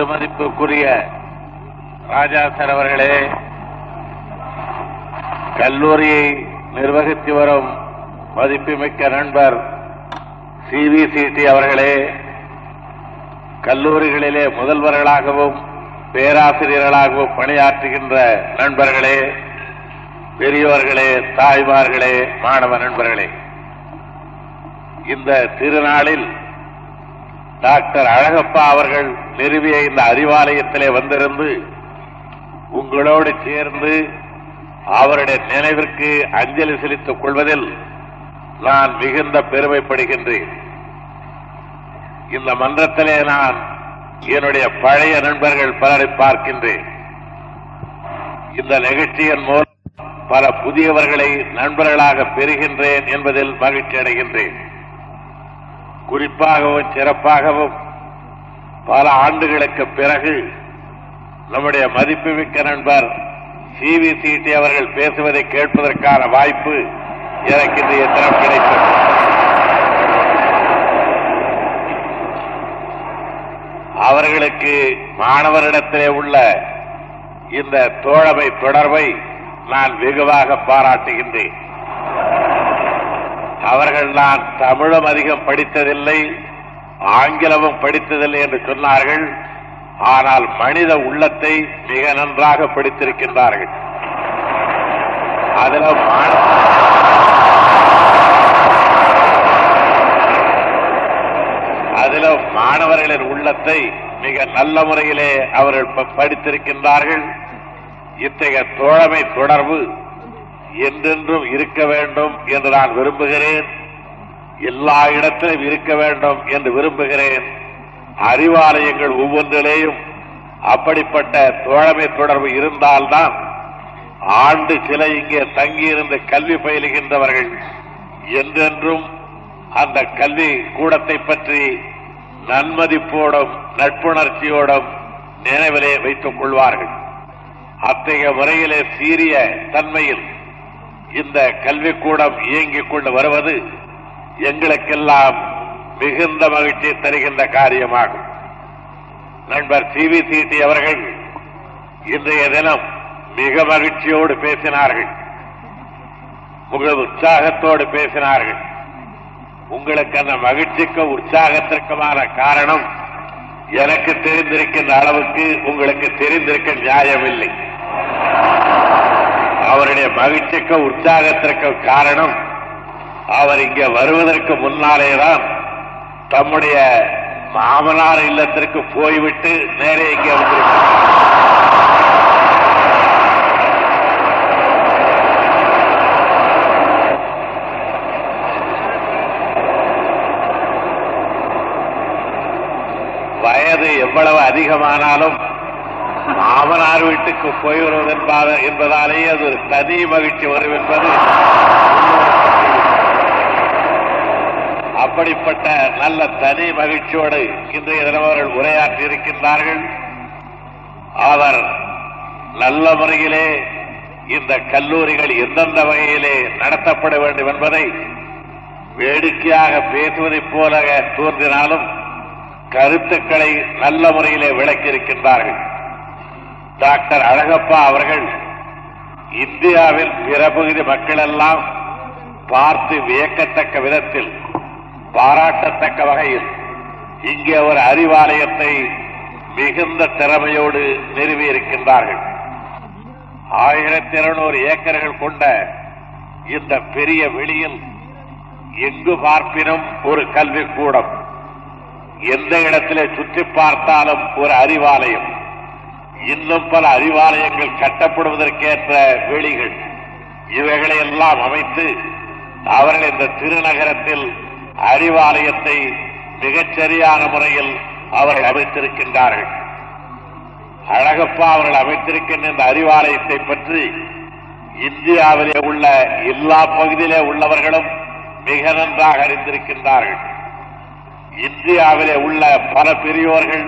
வெகுமதிப்புக்குரிய ராஜா sir அவர்களே, கல்லூரியை நிர்வகித்து வரும் மதிப்புமிக்க நண்பர் சி.வி.சிட்டி அவர்களே, கல்லூரிகளிலே முதல்வர்களாகவும் பேராசிரியர்களாகவும் பணியாற்றுகின்ற நண்பர்களே, பெரியவர்களே, தாய்மார்களே, மாணவ நண்பர்களே, இந்த திருநாளில் டாக்டர் அழகப்பா அவர்கள் நிறுவிய இந்த அறிவாலயத்திலே வந்திருந்து உங்களோடு சேர்ந்து அவருடைய நினைவிற்கு அஞ்சலி செலுத்திக் கொள்வதில் நான் மிகுந்த பெருமைப்படுகின்றேன். இந்த மன்றத்திலே நான் என்னுடைய பழைய நண்பர்கள் பலரை பார்க்கின்றேன். இந்த நிகழ்ச்சியின் மூலம் பல புதியவர்களை நண்பர்களாக பெறுகின்றேன் என்பதில் மகிழ்ச்சி அடைகின்றேன். குறிப்பாகவும் சிறப்பாகவும் பல ஆண்டுகளுக்கு பிறகு நம்முடைய மதிப்புமிக்க நண்பர் சி.வி.சிட்டி அவர்கள் பேசுவதை கேட்பதற்கான வாய்ப்பு எனக்கு இன்றைய தினம் கிடைத்தது. அவர்களுக்கு மாணவரிடத்திலே உள்ள இந்த தோழமை தொடர்பை நான் வெகுவாக பாராட்டுகின்றேன். அவர்கள் நான் தமிழும் அதிகம் படித்ததில்லை, ஆங்கிலமும் படித்ததில்லை என்று சொன்னார்கள். ஆனால் மனித உள்ளத்தை மிக நன்றாக படித்திருக்கின்றார்கள். அதில் மாணவர்களின் உள்ளத்தை மிக நல்ல முறையிலே அவர்கள் படித்திருக்கின்றார்கள். இத்தகைய தோழமை தொடர்பு என்றென்றும் இருக்க வேண்டும் என்று நான் விரும்புகிறேன். எல்லா இடத்திலும் இருக்க வேண்டும் என்று விரும்புகிறேன். அறிவாலயங்கள் ஒவ்வொன்றிலேயும் அப்படிப்பட்ட தோழமை தொடர்பு இருந்தால்தான் ஆண்டு சில இங்கே தங்கியிருந்து கல்வி பயிலுகின்றவர்கள் என்றென்றும் அந்த கல்வி கூடத்தை பற்றி நன்மதிப்போடும் நட்புணர்ச்சியோடும் நினைவிலே வைத்துக் கொள்வார்கள். அத்தகைய முறையிலே சீரிய தன்மையில் இந்த கல்விக்கூடம் இயங்கிக் கொண்டு வருவது எங்களுக்கெல்லாம் மிகுந்த மகிழ்ச்சி தருகின்ற காரியமாகும். நண்பர் சி.வி.சிட்டி அவர்கள் இன்றைய தினம் மிக மகிழ்ச்சியோடு பேசினார்கள், மிக உற்சாகத்தோடு பேசினார்கள். உங்களுக்கு அந்த மகிழ்ச்சிக்கும் உற்சாகத்திற்குமான காரணம் எனக்கு தெரிந்திருக்கின்ற அளவுக்கு உங்களுக்கு தெரிந்திருக்க நியாயமில்லை. அவருடைய மகிழ்ச்சிக்கும் உற்சாகத்திற்கும் காரணம் அவர் இங்கே வருவதற்கு முன்னாலேதான் தம்முடைய மாமனார் இல்லத்திற்கு போய்விட்டு நேரே இங்கே வந்திருக்கிறார். வயது எவ்வளவு அதிகமானாலும் மாமனார் வீட்டுக்கு போய் வருவது என்பதாலே அது ஒரு தனி மகிழ்ச்சி வரும் என்பது அப்படிப்பட்ட நல்ல தனி மகிழ்ச்சியோடு இன்றைய தினவர்கள் உரையாற்றி இருக்கின்றார்கள். அவர் நல்ல முறையிலே இந்த கல்லூரிகள் எந்தெந்த வகையிலே நடத்தப்பட வேண்டும் என்பதை வேடிக்கையாக பேசுவதைப் போல தோன்றினாலும் கருத்துக்களை நல்ல முறையிலே விளக்கியிருக்கின்றார்கள். டாக்டர் அழகப்பா அவர்கள் இந்தியாவில் பிற பகுதி மக்களெல்லாம் பார்த்து வியக்கத்தக்க விதத்தில், பாராட்டத்தக்க வகையில் இங்கே ஒரு அறிவாலயத்தை மிகுந்த திறமையோடு நிறுவியிருக்கின்றார்கள். 1200 ஏக்கர்கள் கொண்ட இந்த பெரிய வெளியில் எங்கு பார்ப்பினும் ஒரு கல்விக்கூடம், எந்த இடத்திலே சுற்றி பார்த்தாலும் ஒரு அறிவாலயம், இன்னும் பல அறிவாலயங்கள் கட்டப்படுவதற்கேற்ற வெளிகள், இவைகளை எல்லாம் அமைத்து அவர்கள் இந்த திருநகரத்தில் அறிவாலயத்தை மிகச்சரியான முறையில் அவர்கள் அமைத்திருக்கின்றார்கள். அழகப்பா அவர்கள் அமைத்திருக்கின்ற இந்த அறிவாலயத்தை பற்றி இந்தியாவிலே உள்ள எல்லா பகுதியிலே உள்ளவர்களும் மிக நன்றாக அறிந்திருக்கின்றார்கள். இந்தியாவிலே உள்ள பல பெரியோர்கள்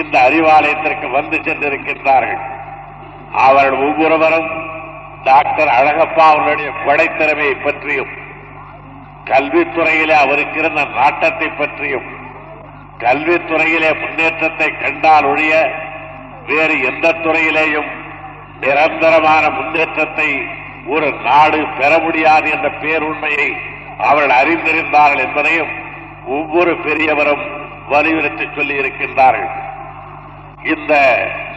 இந்த அறிவாலயத்திற்கு வந்து சென்றிருக்கின்றார்கள். அவர்கள் ஒவ்வொருவரும் டாக்டர் அழகப்பா அவர்களுடைய படைத்திறமையை பற்றியும், கல்வித்துறையிலே அவருக்கு இருந்த நாட்டத்தை பற்றியும், கல்வித்துறையிலே முன்னேற்றத்தை கண்டால் ஒழிய வேறு எந்த துறையிலேயும் நிரந்தரமான முன்னேற்றத்தை ஒரு நாடு பெற முடியாது என்ற பேருண்மையை அவர்கள் அறிந்திருந்தார்கள் என்பதையும் ஒவ்வொரு பெரியவரும் வலியுறுத்தி சொல்லி இருக்கின்றார்கள். இந்த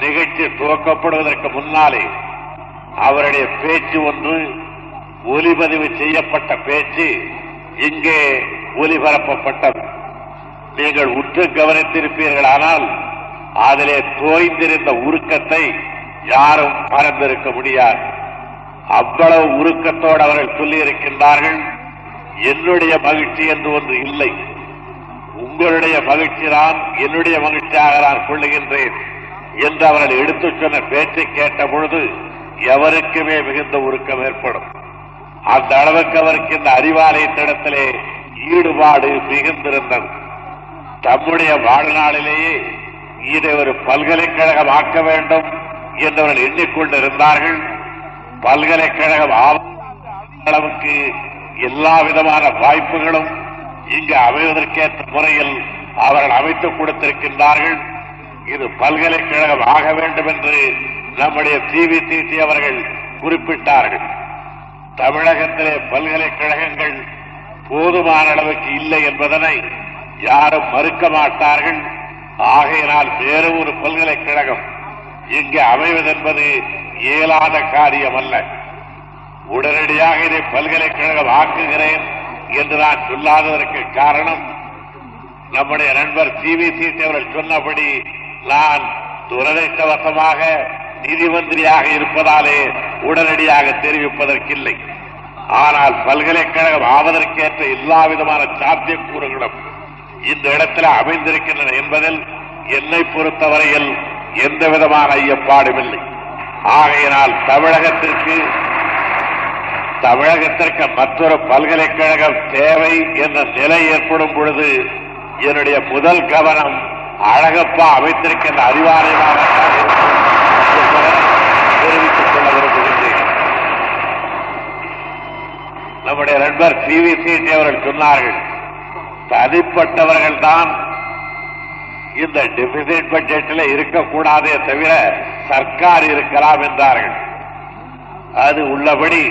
நிகழ்ச்சி துவக்கப்படுவதற்கு முன்னாலே அவருடைய பேச்சு ஒன்று ஒலிபதிவு செய்யப்பட்ட பேச்சு இங்கே ஒலிபரப்பப்பட்டது. நீங்கள் உற்று கவனித்திருப்பீர்களானால் அதிலே தோய்ந்திருந்த உருக்கத்தை யாரும் மறந்திருக்க முடியாது. அவ்வளவு உருக்கத்தோடு அவர்கள் சொல்லியிருக்கின்றார்கள், என்னுடைய மகிழ்ச்சி என்று ஒன்று இல்லை, உங்களுடைய மகிழ்ச்சி தான் என்னுடைய மகிழ்ச்சியாக நான் கொள்ளுகின்றேன் என்று அவர்கள் எடுத்துச் சொன்ன பேச்சை கேட்ட பொழுது எவருக்குமே மிகுந்த உருக்கம் ஏற்படும். அந்த அளவுக்கு அவருக்கு இந்த அறிவாலயத்திடத்திலே ஈடுபாடு மிகுந்திருந்தது. தம்முடைய வாழ்நாளிலேயே இதை ஒரு பல்கலைக்கழகம் ஆக்க வேண்டும் என்று அவர்கள் எண்ணிக்கொண்டிருந்தார்கள். பல்கலைக்கழகம் அளவுக்கு எல்லா விதமான வாய்ப்புகளும் இங்கு அமைவதற்கேற்ற முறையில் அவர்கள் அமைத்துக் கொடுத்திருக்கின்றார்கள். இது பல்கலைக்கழகம் ஆக வேண்டும் என்று நம்முடைய சி.வி.சிட்டி அவர்கள் குறிப்பிட்டார்கள். தமிழகத்திலே பல்கலைக்கழகங்கள் போதுமான அளவுக்கு இல்லை என்பதனை யாரும் மறுக்க மாட்டார்கள். ஆகையினால் வேறு ஒரு பல்கலைக்கழகம் இங்கு அமைவதென்பது இயலாத காரியம் அல்ல. உடனடியாக இதை பல்கலைக்கழகம் ஆக்குகிறேன் என்று நான் சொல்லாததற்கு காரணம், நம்முடைய நண்பர் சி.வி.சிட்டி அவர்கள் சொன்னபடி நான் துரதிர்ஷ்டவசமாக நிதி மந்திரியாக இருப்பதாலே உடனடியாக தெரிவிப்பதற்கில்லை. ஆனால் பல்கலைக்கழகம் ஆவதற்கேற்ற எல்லா விதமான சாத்தியக்கூறுகளும் இந்த இடத்தில் அமைந்திருக்கின்றன என்பதில் என்னை பொறுத்தவரையில் எந்த விதமான ஐயப்பாடும் இல்லை. ஆகையினால் தமிழகத்திற்கு மற்றொரு பல்கலைக்கழகம் தேவை என்ற நிலை ஏற்படும் பொழுது என்னுடைய முதல் கவனம் அழகப்பா அமைத்திருக்கின்ற அறிவாலயமாக தெரிவித்துக் கொள்ள விரும்புகின்றேன். நம்முடைய நண்பர் சி.வி.சிட்டி அவர்கள் சொன்னார்கள், தனிப்பட்டவர்கள் தான் இந்த டெபிசிட் பட்ஜெட்டில் இருக்கக்கூடாதே தவிர சர்க்கார் இருக்கலாம் என்றார்கள். அது உள்ளபடி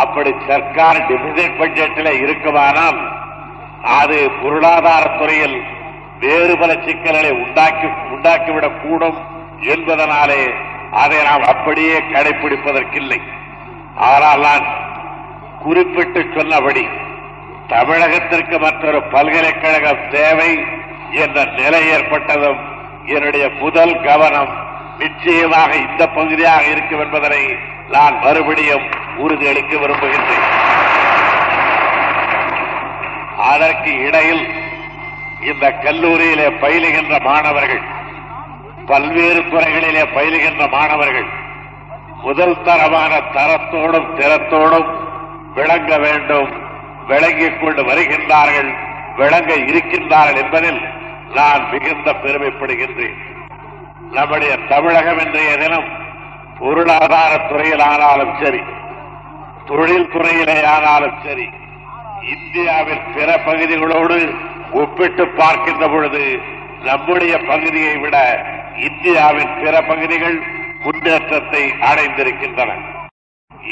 அப்படி சர்க்கார் டெபிசிட் பட்ஜெட்டில் இருக்குமானால் அது பொருளாதாரத்துறையில் வேறு பல சிக்கல்களை உண்டாக்கிவிடக் கூடும் என்பதனாலே அதை நாம் அப்படியே கடைபிடிப்பதற்கில்லை. ஆனால் நான் குறிப்பிட்டு சொன்னபடி தமிழகத்திற்கு மற்றொரு பல்கலைக்கழகம் தேவை என்ற நிலை ஏற்பட்டதும் என்னுடைய முதல் கவனம் நிச்சயமாக இந்த பகுதியாக இருக்கும் என்பதனை நான் மறுபடியும் உறுதியளிக்க விரும்புகின்றேன். அதற்கு இடையில் இந்த கல்லூரியிலே பயிலுகின்ற மாணவர்கள், பல்வேறு துறைகளிலே பயிலுகின்ற மாணவர்கள் முதல் தரமான தரத்தோடும் திறத்தோடும் விளங்க வேண்டும், விளங்கிக் கொண்டு வருகின்றார்கள், விளங்க இருக்கின்றார்கள் என்பதில் நான் மிகுந்த பெருமைப்படுகின்றேன். நம்முடைய தமிழகம் இன்றைய தினம் பொருளாதாரத்துறையிலானாலும் சரி, தொழில் துறையிலேயானாலும் சரி, இந்தியாவில் பிற பகுதிகளோடு ஒப்பிட்டு பார்க்கின்ற பொழுது நம்முடைய பகுதியை விட இந்தியாவின் பிற பகுதிகள் முன்னேற்றத்தை அடைந்திருக்கின்றன.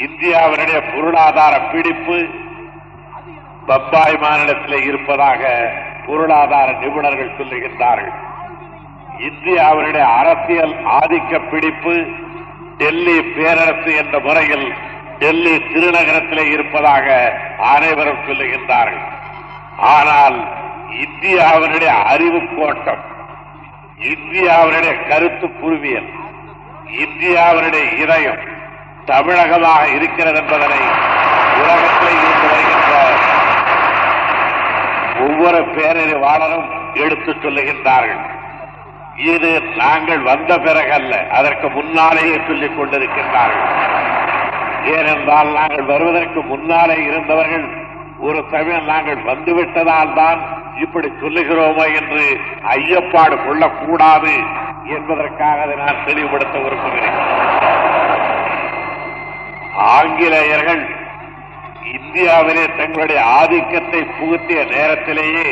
இந்தியாவினுடைய பொருளாதார பிடிப்பு பம்பாய் மாநிலத்தில் இருப்பதாக பொருளாதார நிபுணர்கள் சொல்லுகின்றார்கள். இந்தியாவினுடைய அரசியல் ஆதிக்க பிடிப்பு டெல்லி பேரரசு என்ற முறையில் டெல்லி திருநகரத்திலே இருப்பதாக அனைவரும் சொல்லுகின்றார்கள். ஆனால் இந்தியாவினுடைய அறிவு கோட்டம், இந்தியாவினுடைய கருத்து குருவியல், இந்தியாவினுடைய இதயம் தமிழகமாக இருக்கிறது என்பதனை உலகத்திலே இருந்து வருகின்ற ஒவ்வொரு பேரறிவாளரும் எடுத்துச் சொல்லுகின்றார்கள். இது நாங்கள் வந்த பிறகல்ல, அதற்கு முன்னாலேயே சொல்லிக் கொண்டிருக்கின்றார்கள். ஏனென்றால் நாங்கள் வருவதற்கு முன்னாலே இருந்தவர்கள் ஒரு சமயம் நாங்கள் வந்துவிட்டதால் தான் இப்படி சொல்லுகிறோமோ என்று ஐயப்பாடு கொள்ளக்கூடாது என்பதற்காக அதை நான் தெளிவுபடுத்த விரும்புகிறேன். ஆங்கிலேயர்கள் இந்தியாவிலே தங்களுடைய ஆதிக்கத்தை புகுத்திய நேரத்திலேயே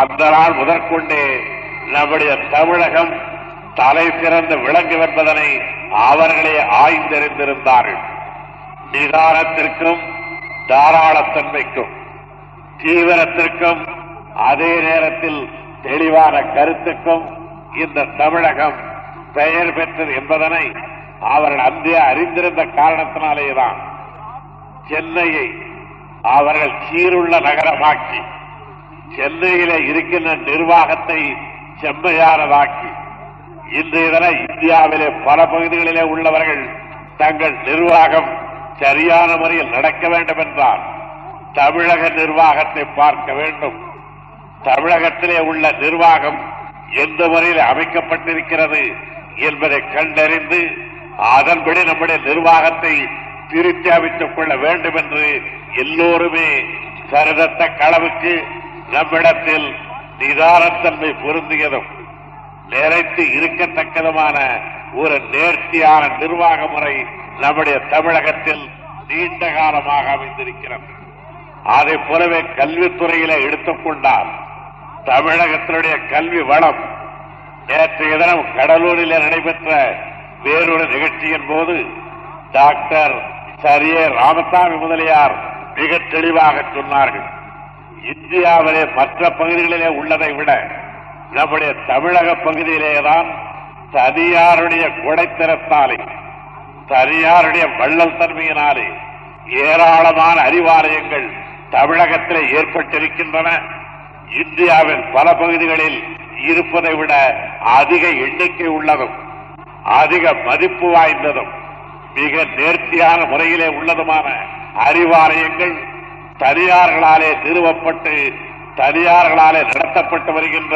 அந்த நாள் முதற்கொண்டு நம்முடைய தமிழகம் தலை சிறந்து விளங்கும் என்பதனை அவர்களே ஆய்ந்தறிந்திருந்தார்கள். நிதானத்திற்கும் தாராளத்தன்மைக்கும் தீவிரத்திற்கும் அதே நேரத்தில் தெளிவான கருத்துக்கும் இந்த தமிழகம் பெயர் பெற்றது என்பதனை அவர்கள் அன்றே அறிந்திருந்த காரணத்தினாலேதான் சென்னையை அவர்கள் சீருள்ள நகரமாக்கி, சென்னையிலே இருக்கின்ற நிர்வாகத்தை செம்மையானதாக்கி, இன்றைய தின இந்தியாவிலே பல பகுதிகளிலே உள்ளவர்கள் தங்கள் நிர்வாகம் சரியான முறையில் நடக்க வேண்டும் என்றால் தமிழக நிர்வாகத்தை பார்க்க வேண்டும். தமிழகத்திலே உள்ள நிர்வாகம் எந்த முறையில் அமைக்கப்பட்டிருக்கிறது என்பதை கண்டறிந்து அதன்படி நம்முடைய நிர்வாகத்தை திருத்தி அமைத்துக் கொள்ள வேண்டும் என்று எல்லோருமே கருதத்தக்க அளவுக்கு நம்மிடத்தில் நிதானத்தன்மை பொருந்தியதும் நிறைத்து இருக்கத்தக்கதுமான ஒரு நேர்த்தியான நிர்வாக முறை நம்முடைய தமிழகத்தில் நீண்ட காலமாக அமைந்திருக்கிறது. அதை போலவே கல்வித்துறையிலே எடுத்துக்கொண்டால் தமிழகத்தினுடைய கல்வி வளம் நேற்றைய தினம் கடலூரில் நடைபெற்ற வேறொரு நிகழ்ச்சியின் போது டாக்டர் சரிய ராமசாமி முதலியார் மிக தெளிவாக சொன்னார்கள். இந்தியாவிலே மற்ற பகுதிகளிலே உள்ளதை விட நம்முடைய தமிழக பகுதியிலேதான் தனியாருடைய கொடைத்திறத்தாலே, தனியாருடைய வள்ளல் தன்மையினாலே ஏராளமான அறிவாலயங்கள் தமிழகத்திலே ஏற்பட்டிருக்கின்றன. இந்தியாவின் பல பகுதிகளில் இருப்பதை விட அதிக எண்ணிக்கை உள்ளதும் அதிக மதிப்பு வாய்ந்ததும் மிக நேர்த்தியான முறையிலே உள்ளதுமான அறிவாலயங்கள் தனியார்களாலே நிறுவப்பட்டு தனியார்களாலே நடத்தப்பட்டு வருகின்ற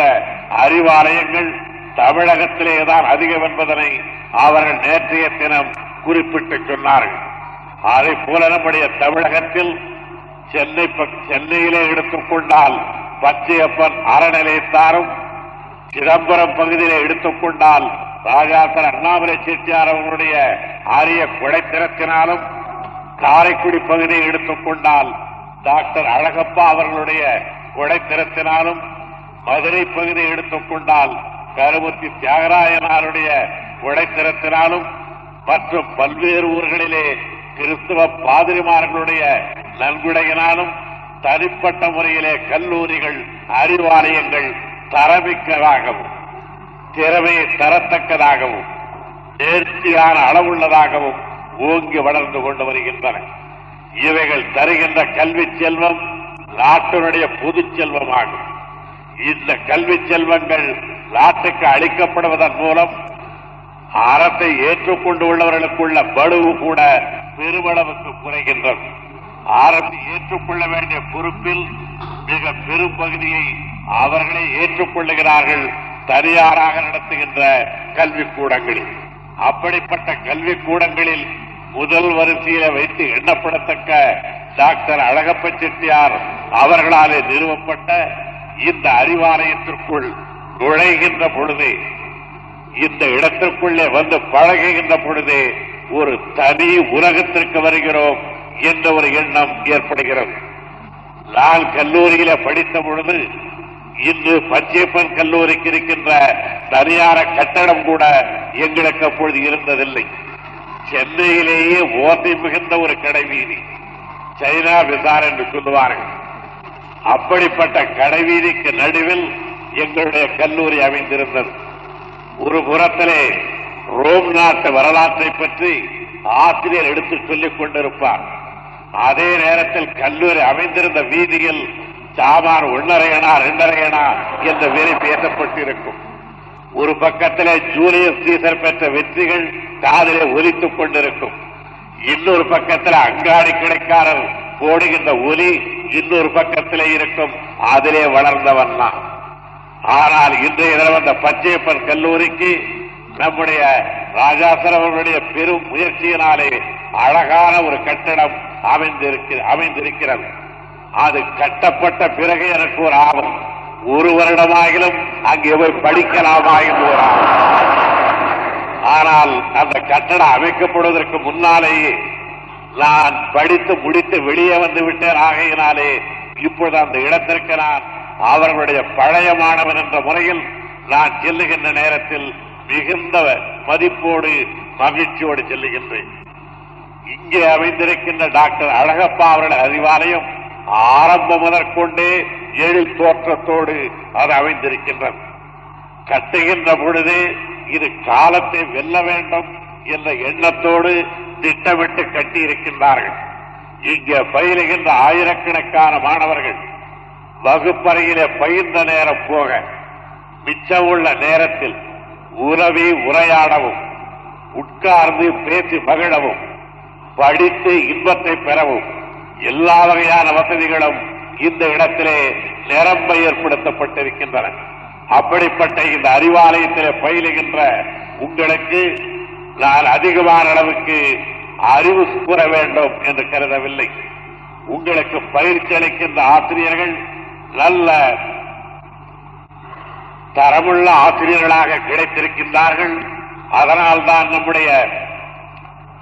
அறிவாலயங்கள் தமிழகத்திலேதான் அதிகம் என்பதனை அவர்கள் நேற்றைய தினம் குறிப்பிட்டு சொன்னார்கள். அதை போல நம்முடைய தமிழகத்தில் சென்னையிலே எடுத்துக்கொண்டால் பச்சையப்பன் அறநிலையத்தாரும், சிதம்பரம் பகுதியிலே எடுத்துக்கொண்டால் ராஜாஜி அண்ணாமலை சேட்டியார் அவர்களுடைய அரிய கொடைத்திறத்தினாலும், காரைக்குடி பகுதியை எடுத்துக்கொண்டால் டாக்டர் அழகப்பா அவர்களுடைய கொடைத்திறத்தினாலும், மதுரை பகுதியை எடுத்துக்கொண்டால் கருபூர்த்தி தியாகராயனாருடைய கொடைத்திறத்தினாலும் மற்றும் பல்வேறு ஊர்களிலே கிறிஸ்துவ பாதிரிமார்களுடைய நன்கொடையினாலும் தனிப்பட்ட முறையிலே கல்லூரிகள் அறிவாலயங்கள் தரமிக்கதாகவும் திறமையை தரத்தக்கதாகவும் நேர்த்தியான அளவுள்ளதாகவும் ஓங்கி வளர்ந்து கொண்டு வருகின்றன. இவைகள் தருகின்ற கல்வி செல்வம் நாட்டினுடைய பொது செல்வமாகும். இந்த கல்வி செல்வங்கள் நாட்டுக்கு அளிக்கப்படுவதன் மூலம் அறத்தை ஏற்றுக்கொண்டு உள்ளவர்களுக்குள்ள படுவு கூட பெருமளவுக்கு குறைகின்றது. அறத்தை ஏற்றுக்கொள்ள வேண்டிய பொறுப்பில் மிக பெரும் பகுதியை அவர்களே ஏற்றுக்கொள்ளுகிறார்கள் தனியாராக நடத்துகின்ற கல்விக்கூடங்களில். அப்படிப்பட்ட கல்விக்கூடங்களில் முதல் வரிசையில வைத்து எண்ணப்படத்தக்க டாக்டர் அழகப்ப செட்டியார் அவர்களாலே நிறுவப்பட்ட இந்த அறிவாலயத்திற்குள் நுழைகின்ற பொழுதே, இந்த இடத்திற்குள்ளே வந்து பழகுகின்ற பொழுதே ஒரு தனி உலகத்திற்கு வருகிறோம் என்ற ஒரு எண்ணம் ஏற்படுகிறது. நான் கல்லூரியில படித்த பொழுது இன்று பச்சையப்பன் கல்லூரிக்கு இருக்கின்ற தனியார கட்டடம் கூட எங்களுக்கு அப்பொழுது இருந்ததில்லை. சென்னையிலேயே ஓட்டை மிகுந்த ஒரு கடைவீதி, சைனா விசார் என்று சொல்லுவார்கள், அப்படிப்பட்ட கடைவீதிக்கு நடுவில் எங்களுடைய கல்லூரி அமைந்திருந்தது. ஒரு புறத்திலே ரோம் நாட்டு வரலாற்றை பற்றி ஆசிரியர் எடுத்து சொல்லிக் கொண்டிருப்பார். அதே நேரத்தில் கல்லூரி அமைந்திருந்த வீதியில் சாமான் 1.5 அணா 2.5 அணா என்ற விலை பேசப்பட்டிருக்கும். ஒரு பக்கத்திலே ஜூலியஸ் சீசர் பெற்ற வெற்றிகள் காதிலே ஒலித்துக் கொண்டிருக்கும். இன்னொரு பக்கத்தில் அங்காடி கிடைக்காரர் போடுகின்ற ஒலி இன்னொரு பக்கத்திலே இருக்கும். அதிலே வளர்ந்தவன் தான். ஆனால் இன்றைய தினம் பச்சையப்பன் கல்லூரிக்கு நம்முடைய ராஜாசரவனுடைய பெரும் முயற்சியினாலே அழகான ஒரு கட்டடம் அமைந்திருக்கிறது. அது கட்டப்பட்ட பிறகு எனக்கு ஒரு ஆபம், ஒரு வருடமாகிலும் அங்கே போய் படிக்கலாமா என்று ஒரு ஆபம். ஆனால் அந்த கட்டடம் அமைக்கப்படுவதற்கு முன்னாலேயே நான் படித்து முடித்து வெளியே வந்து விட்டேன். ஆகையினாலே இப்பொழுது அந்த இடத்திற்கு நான் அவர்களுடைய பழைய மாணவன் என்ற முறையில் நான் செல்லுகின்ற நேரத்தில் மிகுந்த மதிப்போடு மகிழ்ச்சியோடு செல்லுகின்றேன். இங்கே அமைந்திருக்கின்ற டாக்டர் அழகப்பா அவர்கள் அறிவாலயம் ஆரம்பம் முதற்கொண்டே எழில் தோற்றத்தோடு அது அமைந்திருக்கின்றது. கட்டுகின்ற பொழுதே இது காலத்தை வெல்ல வேண்டும் என்ற எண்ணத்தோடு திட்டமிட்டு கட்டியிருக்கின்றார்கள். இங்கே பயிலுகின்ற ஆயிரக்கணக்கான மாணவர்கள் வகுப்பறையிலே பயின்ற நேரம் போக மிச்சமுள்ள நேரத்தில் உறவி உரையாடவும், உட்கார்ந்து பேசி மகிழவும், படித்து இன்பத்தை பெறவும் எல்லா வகையான வசதிகளும் இந்த இடத்திலே நிரம்ப ஏற்படுத்தப்பட்டிருக்கின்றன. அப்படிப்பட்ட இந்த அறிவாலயத்திலே பயிலுகின்ற உங்களுக்கு நான் அதிகமான அளவுக்கு அறிவு கூற வேண்டும் என்று கருதவில்லை. உங்களுக்கு பயிற்சி அளிக்கின்ற ஆசிரியர்கள் நல்ல தரமுள்ள ஆசிரியர்களாக கிடைத்திருக்கின்றார்கள். அதனால்தான் நம்முடைய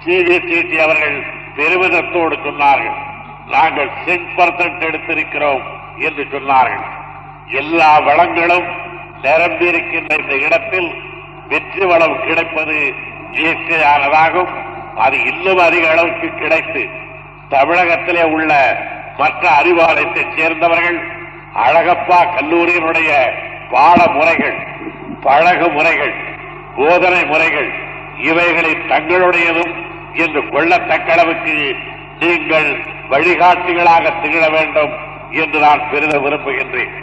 சி.வி.சிட்டி அவர்கள் பெருமிதத்தோடு சொன்னார்கள், நாங்கள் 10% எடுத்திருக்கிறோம் என்று சொன்னார்கள். எல்லா வளங்களும் நிரம்பியிருக்கின்ற இந்த இடத்தில் வெற்றி வளம் கிடைப்பது இயற்கையானதாகும். அது இன்னும் அதிக அளவுக்கு கிடைத்து தமிழகத்திலே உள்ள மற்ற அறிவாலயத்தைச் சேர்ந்தவர்கள் அழகப்பா கல்லூரியினுடைய பாட முறைகள், பழகு முறைகள், போதனை முறைகள் இவைகளை தங்களுடையதும் என்று கொள்ளத்தக்க அளவுக்கு நீங்கள் வழிகாட்டிகளாக திகழ வேண்டும் என்று நான் பெரித விரும்புகின்றேன்.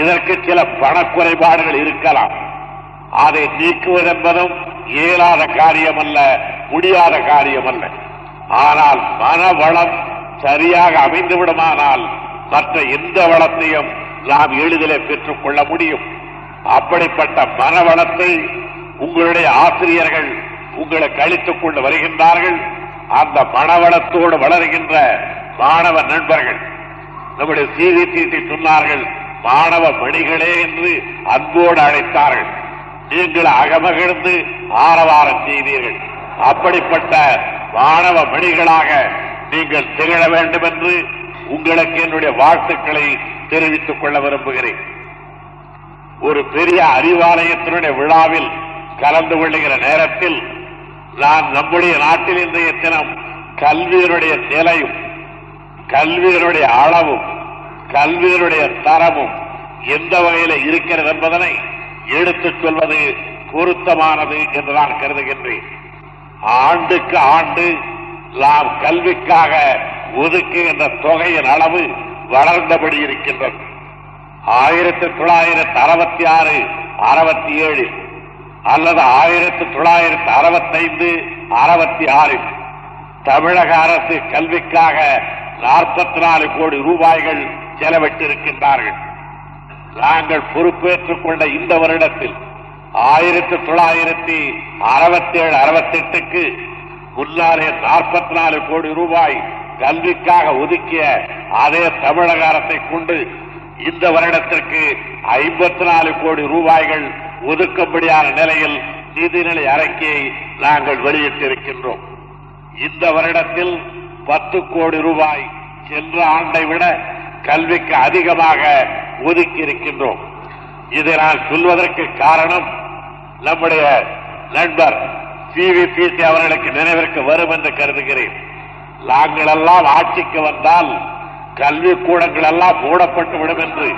இதற்கு சில பணக்குறைபாடுகள் இருக்கலாம். அதை நீக்குவதென்பதும் இயலாத காரியமல்ல, முடியாத காரியமல்ல. ஆனால் மனவளம் சரியாக அமைந்துவிடுமானால் மற்ற எந்த வளத்தையும் நாம் எளிதிலே பெற்றுக் கொள்ள முடியும். அப்படிப்பட்ட மனவளத்தை உங்களுடைய ஆசிரியர்கள் உங்களுக்கு அளித்துக் கொண்டு வருகின்றார்கள். அந்த மனவளத்தோடு வளர்கின்ற மாணவ நண்பர்கள் நம்முடைய சி.வி.சிட்டி சொன்னார்கள், மாணவ மணிகளே என்று அன்போடு அழைத்தார்கள். நீங்கள் அகமகிழ்ந்து ஆரவாரம் செய்தீர்கள். அப்படிப்பட்ட மாணவ மணிகளாக நீங்கள் திகழ வேண்டும் என்று உங்களுக்கு என்னுடைய வாழ்த்துக்களை தெரிவித்துக் கொள்ள விரும்புகிறேன். ஒரு பெரிய அறிவாலயத்தினுடைய விழாவில் கலந்து கொள்ளுகிற நேரத்தில் நான் நம்முடைய நாட்டில் இன்றைய தினம் கல்வியினுடைய நிலையும், கல்வியினுடைய அளவும், கல்வியினுடைய தரமும் எந்த வகையில் இருக்கிறது என்பதனை எடுத்துச் சொல்வது பொருத்தமானது என்று நான் கருதுகின்றேன். ஆண்டுக்கு ஆண்டு நாம் கல்விக்காக ஒதுக்குகின்ற தொகையின் அளவு வளர்ந்தபடி இருக்கின்றது. 1966-67 அல்லது 1965-66 தமிழக அரசு கல்விக்காக 44 கோடி ரூபாய்கள் செலவிட்டிருக்கின்றார்கள். நாங்கள் பொறுப்பேற்றுக் கொண்ட இந்த வருடத்தில் 1967-68 முன்னாலே 44 கோடி ரூபாய் கல்விக்காக ஒதுக்கிய அதே தமிழக அரசை கொண்டு இந்த வருடத்திற்கு 54 கோடி ரூபாய்கள் ஒதுக்கும்படியான நிலையில் நிதிநிலை அறிக்கையை நாங்கள் வெளியிட்டிருக்கின்றோம். இந்த வருடத்தில் 10 கோடி ரூபாய் சென்ற ஆண்டை விட கல்விக்கு அதிகமாக ஒதுக்கியிருக்கின்றோம். இதை நான் சொல்வதற்கு காரணம் நம்முடைய நண்பர் சி.வி.சிட்டி அவர்களுக்கு நினைவிற்கு வரும் என்று கருதுகிறேன். நாங்கள் எல்லாம் ஆட்சிக்கு வந்தால் கல்விக் கூடங்கள் எல்லாம் மூடப்பட்டுவிடும் என்று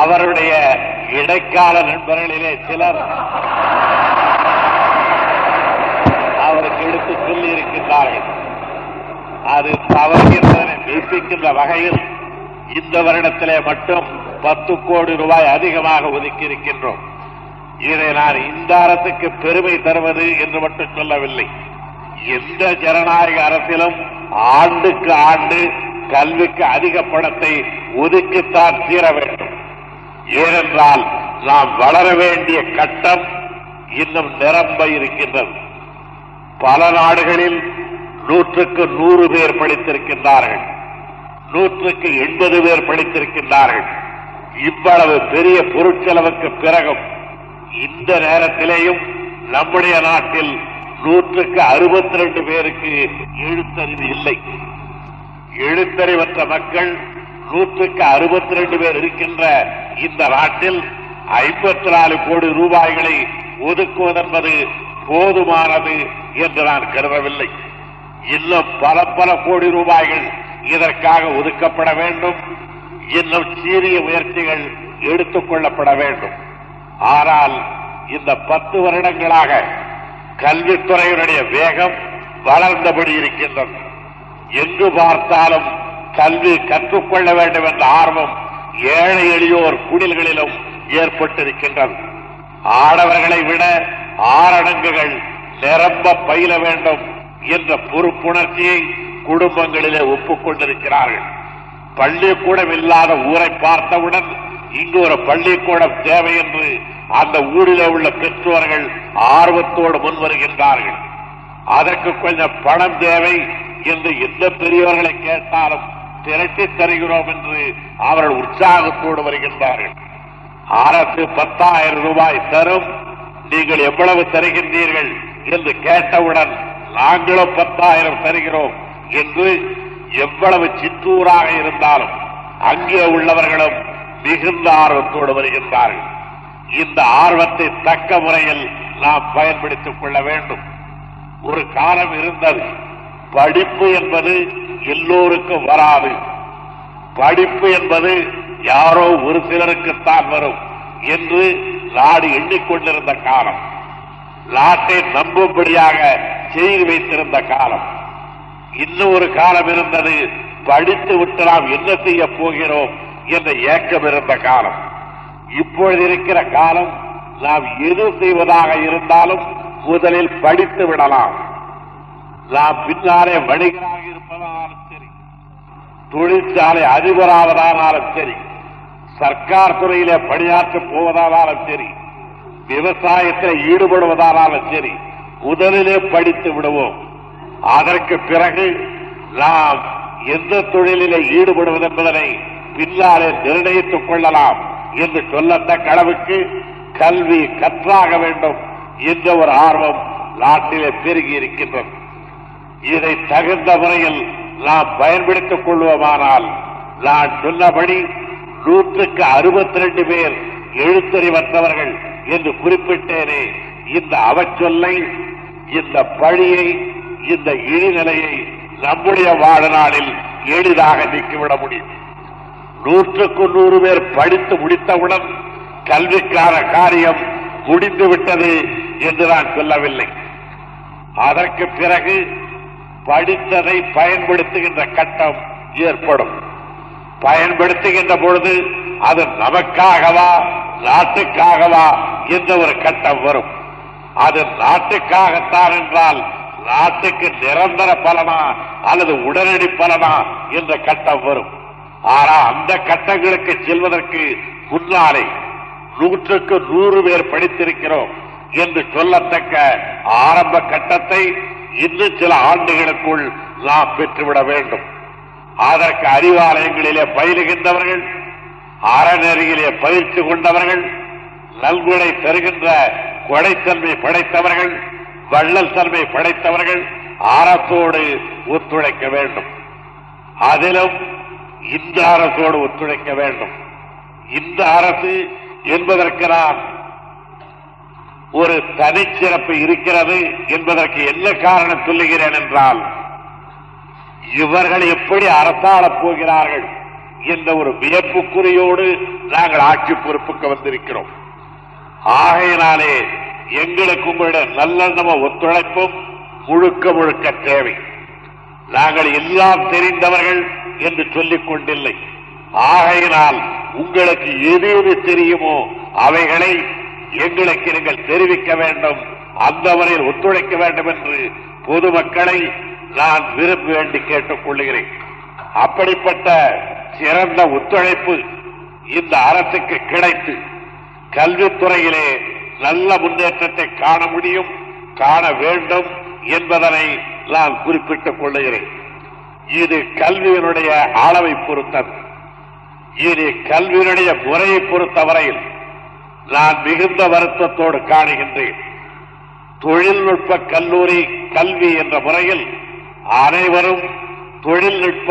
அவருடைய இடைக்கால நண்பர்களிலே சிலர் அவருக்கு எடுத்துச் சொல்லி இருக்கின்றார்கள். அது தவறுகின்றதை மெய்ப்பிக்கின்ற வகையில் இந்த வருடத்திலே மட்டும் 10 கோடி ரூபாய் அதிகமாக ஒதுக்கியிருக்கின்றோம். இதை நான் இந்த அரசுக்கு பெருமை தருவது என்று மட்டும் சொல்லவில்லை. எந்த ஜனநாயக அரசிலும் ஆண்டுக்கு ஆண்டு கல்விக்கு அதிக பணத்தை ஒதுக்கித்தான் தீர வேண்டும். ஏனென்றால் நாம் வளர வேண்டிய கட்டம் இன்னும் நிரம்ப இருக்கின்றது. பல நாடுகளில் 100க்கு 100 பேர் படித்திருக்கின்றார்கள், 100க்கு 80 பேர் படித்திருக்கின்றார்கள். இவ்வளவு பெரிய பொருட்செலவுக்கு பிறகும் இந்த நேரத்திலேயும் நம்முடைய நாட்டில் 162 பேருக்கு எழுத்தறிவு இல்லை. எழுத்தறிவற்ற மக்கள் 162 பேர் இருக்கின்ற இந்த நாட்டில் 54 கோடி ரூபாய்களை ஒதுக்குவதென்பது போதுமானது என்று நான் கருதவில்லை. இன்னும் பல கோடி ரூபாய்கள் இதற்காக ஒதுக்கப்பட வேண்டும். இன்னும் சீரிய முயற்சிகள் எடுத்துக் கொள்ளப்பட வேண்டும். ஆனால் இந்த 10 வருடங்களாக கல்வித்துறையினுடைய வேகம் வளர்ந்தபடி இருக்கின்றது. எங்கு பார்த்தாலும் கல்வி கற்றுக்கொள்ள வேண்டும் என்ற ஆர்வம் ஏழை எளியோர் குடில்களிலும் ஏற்பட்டிருக்கின்றது. ஆடவர்களை விட ஆரணங்குகள் நிரம்ப பயில வேண்டும் என்ற பொறுப்புணர்ச்சியை குடும்பங்களிலே ஒப்புக்கொண்டிருக்கிறார்கள். பள்ளிக்கூடம் இல்லாத ஊரை பார்த்தவுடன் இங்கு ஒரு பள்ளிக்கூடம் தேவை என்று அந்த ஊரிலே உள்ள பெற்றோர்கள் ஆர்வத்தோடு முன்வருகின்றார்கள். அதற்கு கொஞ்சம் பணம் தேவை என்று எந்த பெரியவர்களை கேட்டாலும் திரட்டி தருகிறோம் என்று அவர்கள் உற்சாகத்தோடு வருகின்றார்கள். 10,000 ரூபாய் தரும், நீங்கள் எவ்வளவு தருகின்றீர்கள் என்று கேட்டவுடன் நாங்களும் 10,000 தருகிறோம் என்று எவ்வளவு சிற்றூராக இருந்தாலும் அங்கே உள்ளவர்களும் மிகுந்த ஆர்வத்தோடு வருகின்றார்கள். இந்த ஆர்வத்தை தக்க முறையில் நாம் பயன்படுத்திக் கொள்ள வேண்டும். ஒரு காலம் இருந்தது, படிப்பு என்பது எல்லோருக்கும் வராது, படிப்பு என்பது யாரோ ஒரு சிலருக்குத்தான் வரும் என்று நாடு எண்ணிக்கொண்டிருந்த காலம், நாட்டை நம்பும்படியாக செய்து வைத்திருந்த காலம். இன்னும் ஒரு காலம் இருந்தது, படித்து விட்டு நாம் என்ன செய்ய போகிறோம் என்ற ஏக்கம் இருந்த காலம். இப்பொழுது இருக்கிற காலம், நாம் எது செய்வதாக இருந்தாலும் முதலில் படித்து விடலாம். நாம் பின்னாலே வணிகராக இருப்பதாலும் சரி, தொழிற்சாலை அதிபராவதானாலும் சரி, சர்க்கார் துறையிலே பணியாற்றப் போவதானாலும் சரி, விவசாயத்தில் ஈடுபடுவதானாலும் சரி, முதலிலே படித்து விடுவோம். அதற்கு பிறகு நாம் எந்த தொழிலிலே ஈடுபடுவது என்பதனை பின்னாலே நிர்ணயித்துக் கொள்ளலாம் என்று சொல்லத்தக்க அளவுக்கு கல்வி கற்றாக வேண்டும் என்ற ஒரு ஆர்வம் நாட்டிலே பெருகி இருக்கின்றது. இதை தகுந்த முறையில் நாம் பயன்படுத்திக் கொள்வோமானால் நான் சொன்னபடி 162 பேர் எழுத்தறிவற்றவர்கள் என்று குறிப்பிட்டேனே, இந்த அவச்சொல்லை, இந்த பழியை, இந்த இழிநிலையை நம்முடைய வாழ்நாளில் எளிதாக நீக்கிவிட முடியும். 100க்கு 100 பேர் படித்து முடித்தவுடன் கல்விக்கான காரியம் முடிந்துவிட்டது என்று நான் சொல்லவில்லை. அதற்கு பிறகு படித்ததை பயன்படுத்துகின்ற கட்டம் ஏற்படும். பயன்படுத்துகின்ற பொழுது அது நமக்காகவா நாட்டுக்காகவா என்ற ஒரு கட்டம் வரும். அது நாட்டுக்காகத்தான் என்றால் நாட்டுக்கு நிரந்தர பலனா அல்லது உடனடி பலனா என்ற கட்டம் வரும். ஆனால் அந்த கட்டங்களுக்கு செல்வதற்கு முன்னாலே 100க்கு 100 பேர் படித்திருக்கிறோம் என்று சொல்லத்தக்க ஆரம்ப கட்டத்தை இன்னும் சில ஆண்டுகளுக்குள் நாம் பெற்றுவிட வேண்டும். அதற்கு அறிவாலயங்களிலே பயிலுகின்றவர்கள், அறநெறியிலே பயிற்சி கொண்டவர்கள், நல்குடை தருகின்ற கொடைத்தன்மை படைத்தவர்கள், வள்ளல் தன்மை படைத்தவர்கள் அறத்தோடு ஒத்துழைக்க வேண்டும். அதிலும் இந்த அரசோடு ஒத்துழைக்க வேண்டும். இந்த அரசு என்பதற்கு நான் ஒரு தனிச்சிறப்பு இருக்கிறது என்பதற்கு என்ன காரணம் சொல்லுகிறேன் என்றால், இவர்கள் எப்படி அரசாளப் போகிறார்கள் என்ற ஒரு வியப்புக்குறியோடு நாங்கள் ஆட்சி பொறுப்புக்கு வந்திருக்கிறோம். ஆகையினாலே எங்களுக்கு உங்களுடைய நல்லெண்ணம ஒத்துழைப்பும் முழுக்க முழுக்க தேவை. நாங்கள் எல்லாம் தெரிந்தவர்கள் என்று சொல்லிக் கொண்டில்லை. ஆகையினால் உங்களுக்கு எது எது தெரியுமோ அவைகளை எங்களுக்கு நீங்கள் தெரிவிக்க வேண்டும், அந்த வரையில் ஒத்துழைக்க வேண்டும் என்று பொதுமக்களை நான் விரும்ப வேண்டி கேட்டுக் கொள்கிறேன். அப்படிப்பட்ட சிறந்த ஒத்துழைப்பு இந்த அரசுக்கு கிடைத்து கல்வித்துறையிலே நல்ல முன்னேற்றத்தை காண முடியும், காண வேண்டும் என்பதனை நான் குறிப்பிட்டுக் கொள்கிறேன். இது கல்வியினுடைய அளவை பொறுத்தது, இது கல்வியினுடைய முறையை பொறுத்தவரையில் நான் மிகுந்த வருத்தத்தோடு காணுகின்றேன். தொழில்நுட்ப கல்லூரி கல்வி என்ற முறையில் அனைவரும் தொழில்நுட்ப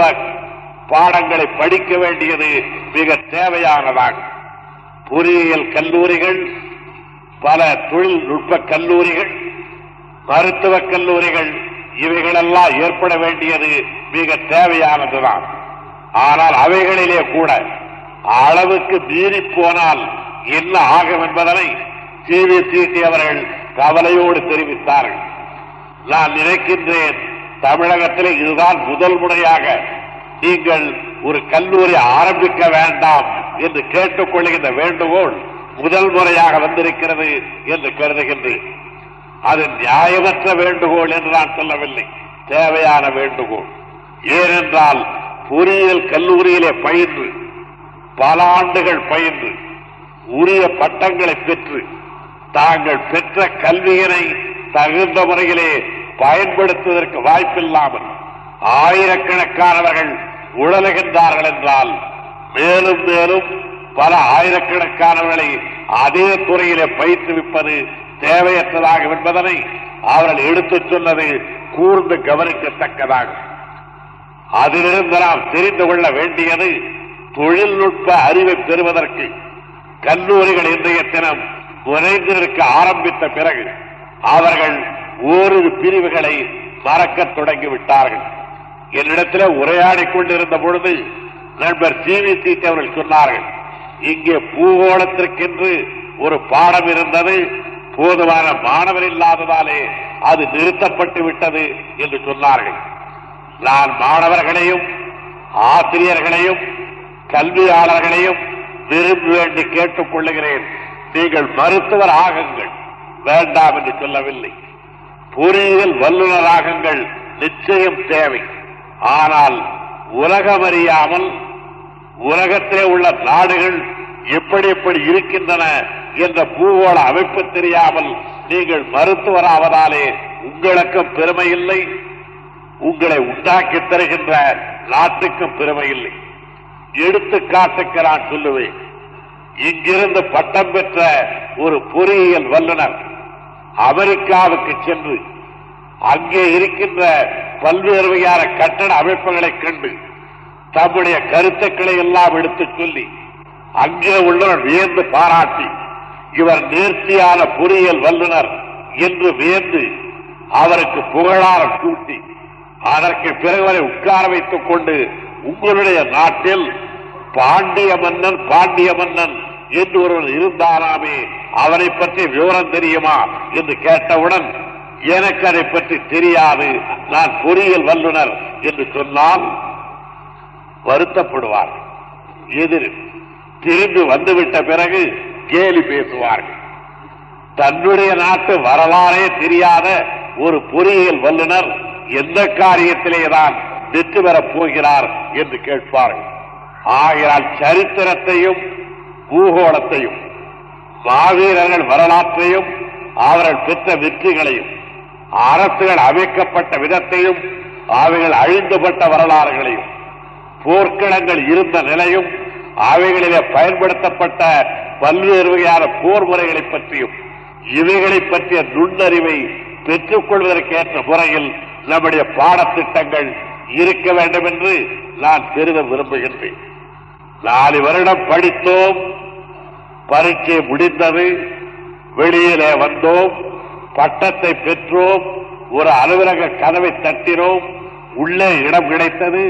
பாடங்களை படிக்க வேண்டியது மிக தேவையானதாகும். பொறியியல் கல்லூரிகள், பல தொழில்நுட்ப கல்லூரிகள், மருத்துவக் கல்லூரிகள் இவைகளெல்லாம் ஏற்பட வேண்டியது மிக தேவையானதுதான். ஆனால் அவைகளிலே கூட அளவுக்கு மீறி போனால் என்ன ஆகும் என்பதனை சி.வி.சிட்டி அவர்கள் கவலையோடு தெரிவித்தார்கள். நான் நினைக்கின்றேன், தமிழகத்திலே இதுதான் முதல் முறையாக நீங்கள் ஒரு கல்லூரி ஆரம்பிக்க வேண்டாம் என்று கேட்டுக்கொள்கின்ற வேண்டுகோள் முதல் முறையாக வந்திருக்கிறது என்று கருதுகின்றேன். அது நியாயமற்ற வேண்டுகோள் என்று நான் சொல்லவில்லை, தேவையான வேண்டுகோள். ஏனென்றால் பொறியியல் கல்லூரியிலே பயின்று பல ஆண்டுகள் பயின்று உரிய பட்டங்களை பெற்று தாங்கள் பெற்ற கல்வியினை தகுந்த முறையிலே பயன்படுத்துவதற்கு வாய்ப்பில்லாமல் ஆயிரக்கணக்கானவர்கள் உழலுகின்றார்கள் என்றால் மேலும் மேலும் பல ஆயிரக்கணக்கானவர்களை அதே துறையிலே பயிற்றுவிப்பது தேவையற்றதாகும் என்பதனை அவர்கள் எடுத்துச் சொன்னது கூர்ந்து கவனிக்கத்தக்கதாகும். அதிலிருந்து நாம் தெரிந்து கொள்ள வேண்டியது, தொழில்நுட்ப அறிவை பெறுவதற்கு கல்லூரிகள் இன்றைய தினம் முனைந்திருக்க ஆரம்பித்த பிறகு அவர்கள் ஓரிரு பிரிவுகளை மறக்க தொடங்கிவிட்டார்கள். என்னிடத்தில் உரையாடி கொண்டிருந்த பொழுது நண்பர் சி.வி.சிட்டி அவர்கள் சொன்னார்கள், இங்கே பூகோளத்திற்கென்று ஒரு பாடம் இருந்தது, போதுமான மாணவர் இல்லாததாலே அது நிறுத்தப்பட்டு விட்டது என்று சொன்னார்கள். நான் மாணவர்களையும் ஆசிரியர்களையும் கல்வியாளர்களையும் விரும்பி வேண்டி கேட்டுக் கொள்ளுகிறேன், நீங்கள் மருத்துவர் ஆகுங்கள், வேண்டாம் என்று சொல்லவில்லை. பொறியியல் வல்லுநராகங்கள் நிச்சயம் தேவை. ஆனால் உலகம் அறியாமல் உலகத்திலே உள்ள நாடுகள் எப்படி எப்படி இருக்கின்றன என்ற பூகோள அமைப்பு தெரியாமல் நீங்கள் மருத்துவராவதாலே உங்களுக்கும் பெருமை இல்லை, உங்களை உண்டாக்கி தருகின்ற நாட்டுக்கும் பெருமை இல்லை. எடுத்துக்காட்டுக்கு நான் சொல்லுவேன், இங்கிருந்து பட்டம் பெற்ற ஒரு பொறியியல் வல்லுநர் அமெரிக்காவுக்கு சென்று அங்கே இருக்கின்ற பல்வேறு வகையான கட்டட அமைப்புகளை கண்டு தம்முடைய கருத்துக்களை எல்லாம் எடுத்துச் சொல்லி அங்கே உள்ளவர் வியந்து பாராட்டி இவர் நேர்த்தியான பொறியியல் வல்லுநர் என்று வியந்து அவருக்கு புகழாரம் சூட்டி அதற்கு பிறகு வரை உட்கார வைத்துக் கொண்டு உங்களுடைய நாட்டில் பாண்டிய மன்னன் என்று ஒருவர் இருந்தாராமே, அவரை பற்றி விவரம் தெரியுமா என்று கேட்டவுடன் எனக்கு அதை பற்றி தெரியாது, நான் பொறியியல் வல்லுநர் என்று சொன்னால் வருத்தப்படுவார், எதிர் திரும்பி வந்துவிட்ட பிறகு கேலி பேசுவார்கள். தன்னுடைய நாட்டு வரலாறே தெரியாத ஒரு பொறியியல் வல்லுநர் எந்த காரியத்திலேதான் வெற்றி பெறப் போகிறார் என்று கேட்பார்கள். ஆகையால் சரித்திரத்தையும் பூகோளத்தையும் மாவீரர்கள் வரலாற்றையும் அவர்கள் பெற்ற வெற்றிகளையும் அரசுகள் அமைக்கப்பட்ட விதத்தையும் அவைகள் அழிந்துபட்ட வரலாறுகளையும் போர்க்களங்கள் இருந்த நிலையும் அவைகளிலே பயன்படுத்தப்பட்ட பல்வேறு வகையான போர் முறைகளை பற்றியும் இவைகளை பற்றிய நுண்ணறிவை பெற்றுக் கொள்வதற்கேற்ற முறையில் நம்முடைய பாடத்திட்டங்கள் இருக்க வேண்டும் என்று நான் பெரிதும் விரும்புகின்றேன். 4 வருடம் படித்தோம், பரீட்சை முடிந்தது, வெளியிலே வந்தோம், பட்டத்தை பெற்றோம், ஒரு அலுவலக கதவை தட்டினோம், உள்ளே இடம் கிடைத்தது,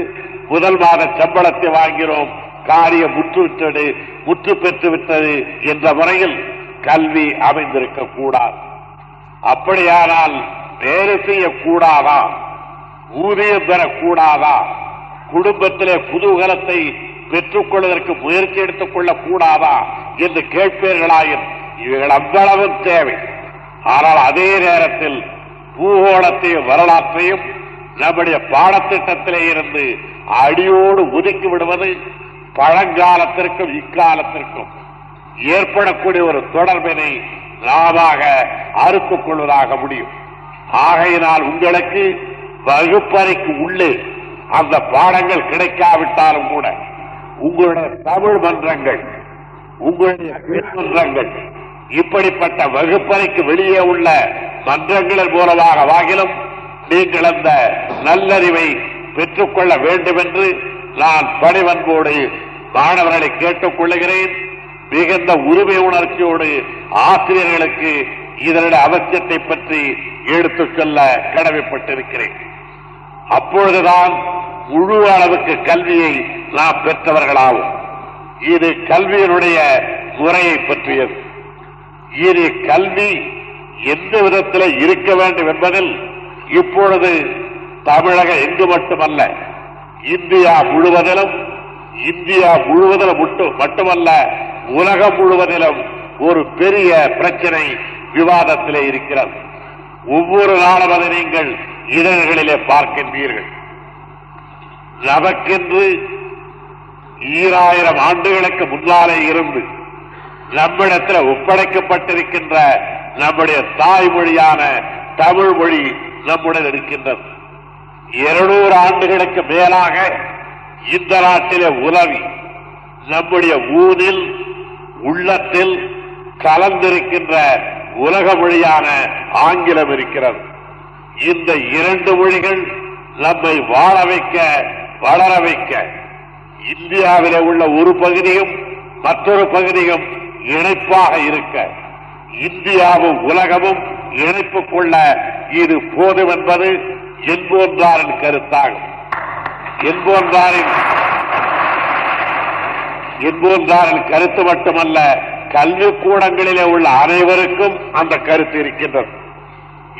முதல் மாத சம்பளத்தை வாங்கினோம், காரியம் முற்று பெற்றுவிட்டது என்ற முறையில் கல்வி அமைந்திருக்க கூடாது. அப்படியானால் வேலை செய்யக்கூடாதா, ஊதியம் பெறக்கூடாதா, குடும்பத்திலே குதூகலத்தை பெற்றுக் கொள்வதற்கு முயற்சி எடுத்துக் கொள்ளக்கூடாதா என்று கேட்பீர்களாயின் இவைகள் அவ்வளவும் தேவை. ஆனால் அதே நேரத்தில் பூகோளத்தையும் வரலாற்றையும் நம்முடைய பாடத்திட்டத்திலே இருந்து அடியோடு ஒதுக்கி விடுவது பழங்காலத்திற்கும் இக்காலத்திற்கும் ஏற்படக்கூடிய ஒரு தொடர்பினை நாம அறுத்துக் கொள்வதாக முடியும். ஆகையினால் உங்களுக்கு வகுப்பறைக்கு உள்ளே அந்த பாடங்கள் கிடைக்காவிட்டாலும் கூட உங்களுடைய தமிழ் மன்றங்கள், உங்களுடைய மன்றங்கள், இப்படிப்பட்ட வகுப்பறைக்கு வெளியே உள்ள மன்றங்கள் மூலமாக வாகிலும் நீங்கிழந்த நல்லறிவை பெற்றுக்கொள்ள வேண்டும் என்று நான் பணிவன்போடு மாணவர்களை கேட்டுக் கொள்ளுகிறேன். மிகுந்த உரிமை உணர்ச்சியோடு ஆசிரியர்களுக்கு இதனுடைய அவசியத்தை பற்றி எடுத்துச் சொல்ல கடமைப்பட்டிருக்கிறேன். அப்பொழுதுதான் முழு அளவுக்கு கல்வியை நாம் பெற்றவர்களாகும். இது கல்வியினுடைய முறையை பற்றியது. இது கல்வி எந்த விதத்தில் இருக்க வேண்டும் என்பதில் இப்பொழுது தமிழகம் எங்கு மட்டுமல்ல, இந்தியா முழுவதிலும் மட்டுமல்ல, உலகம் முழுவதிலும் ஒரு பெரிய பிரச்சனை விவாதத்திலே இருக்கிறது. ஒவ்வொரு நாளும் அதை நீங்கள் இதழ்களிலே பார்க்கின்றீர்கள். நமக்கென்று 2000 ஆண்டுகளுக்கு முன்னாலே இருந்து நம்மிடத்தில் ஒப்படைக்கப்பட்டிருக்கின்ற நம்முடைய தாய்மொழியான தமிழ் மொழி நம்முடன் இருக்கின்றது. 200 ஆண்டுகளுக்கு மேலாக இந்த நாட்டிலே உலவி நம்முடைய ஊரில் உள்ளத்தில் கலந்திருக்கின்ற உலக மொழியான ஆங்கிலம் இருக்கிறது. இந்த 2 மொழிகள் நம்மை வாழ வைக்க, வளர வைக்க, இந்தியாவிலே உள்ள ஒரு பகுதியும் மற்றொரு பகுதியும் இணைப்பாக இருக்க, இந்தியாவும் உலகமும் இணைப்பு கொள்ள இது போதும் என்பது என்போன்றாரின் கருத்தாகும். என்போன்றாரின் கருத்து மட்டுமல்ல, கல்விக்கூடங்களிலே உள்ள அனைவருக்கும் அந்த கருத்து இருக்கின்றது.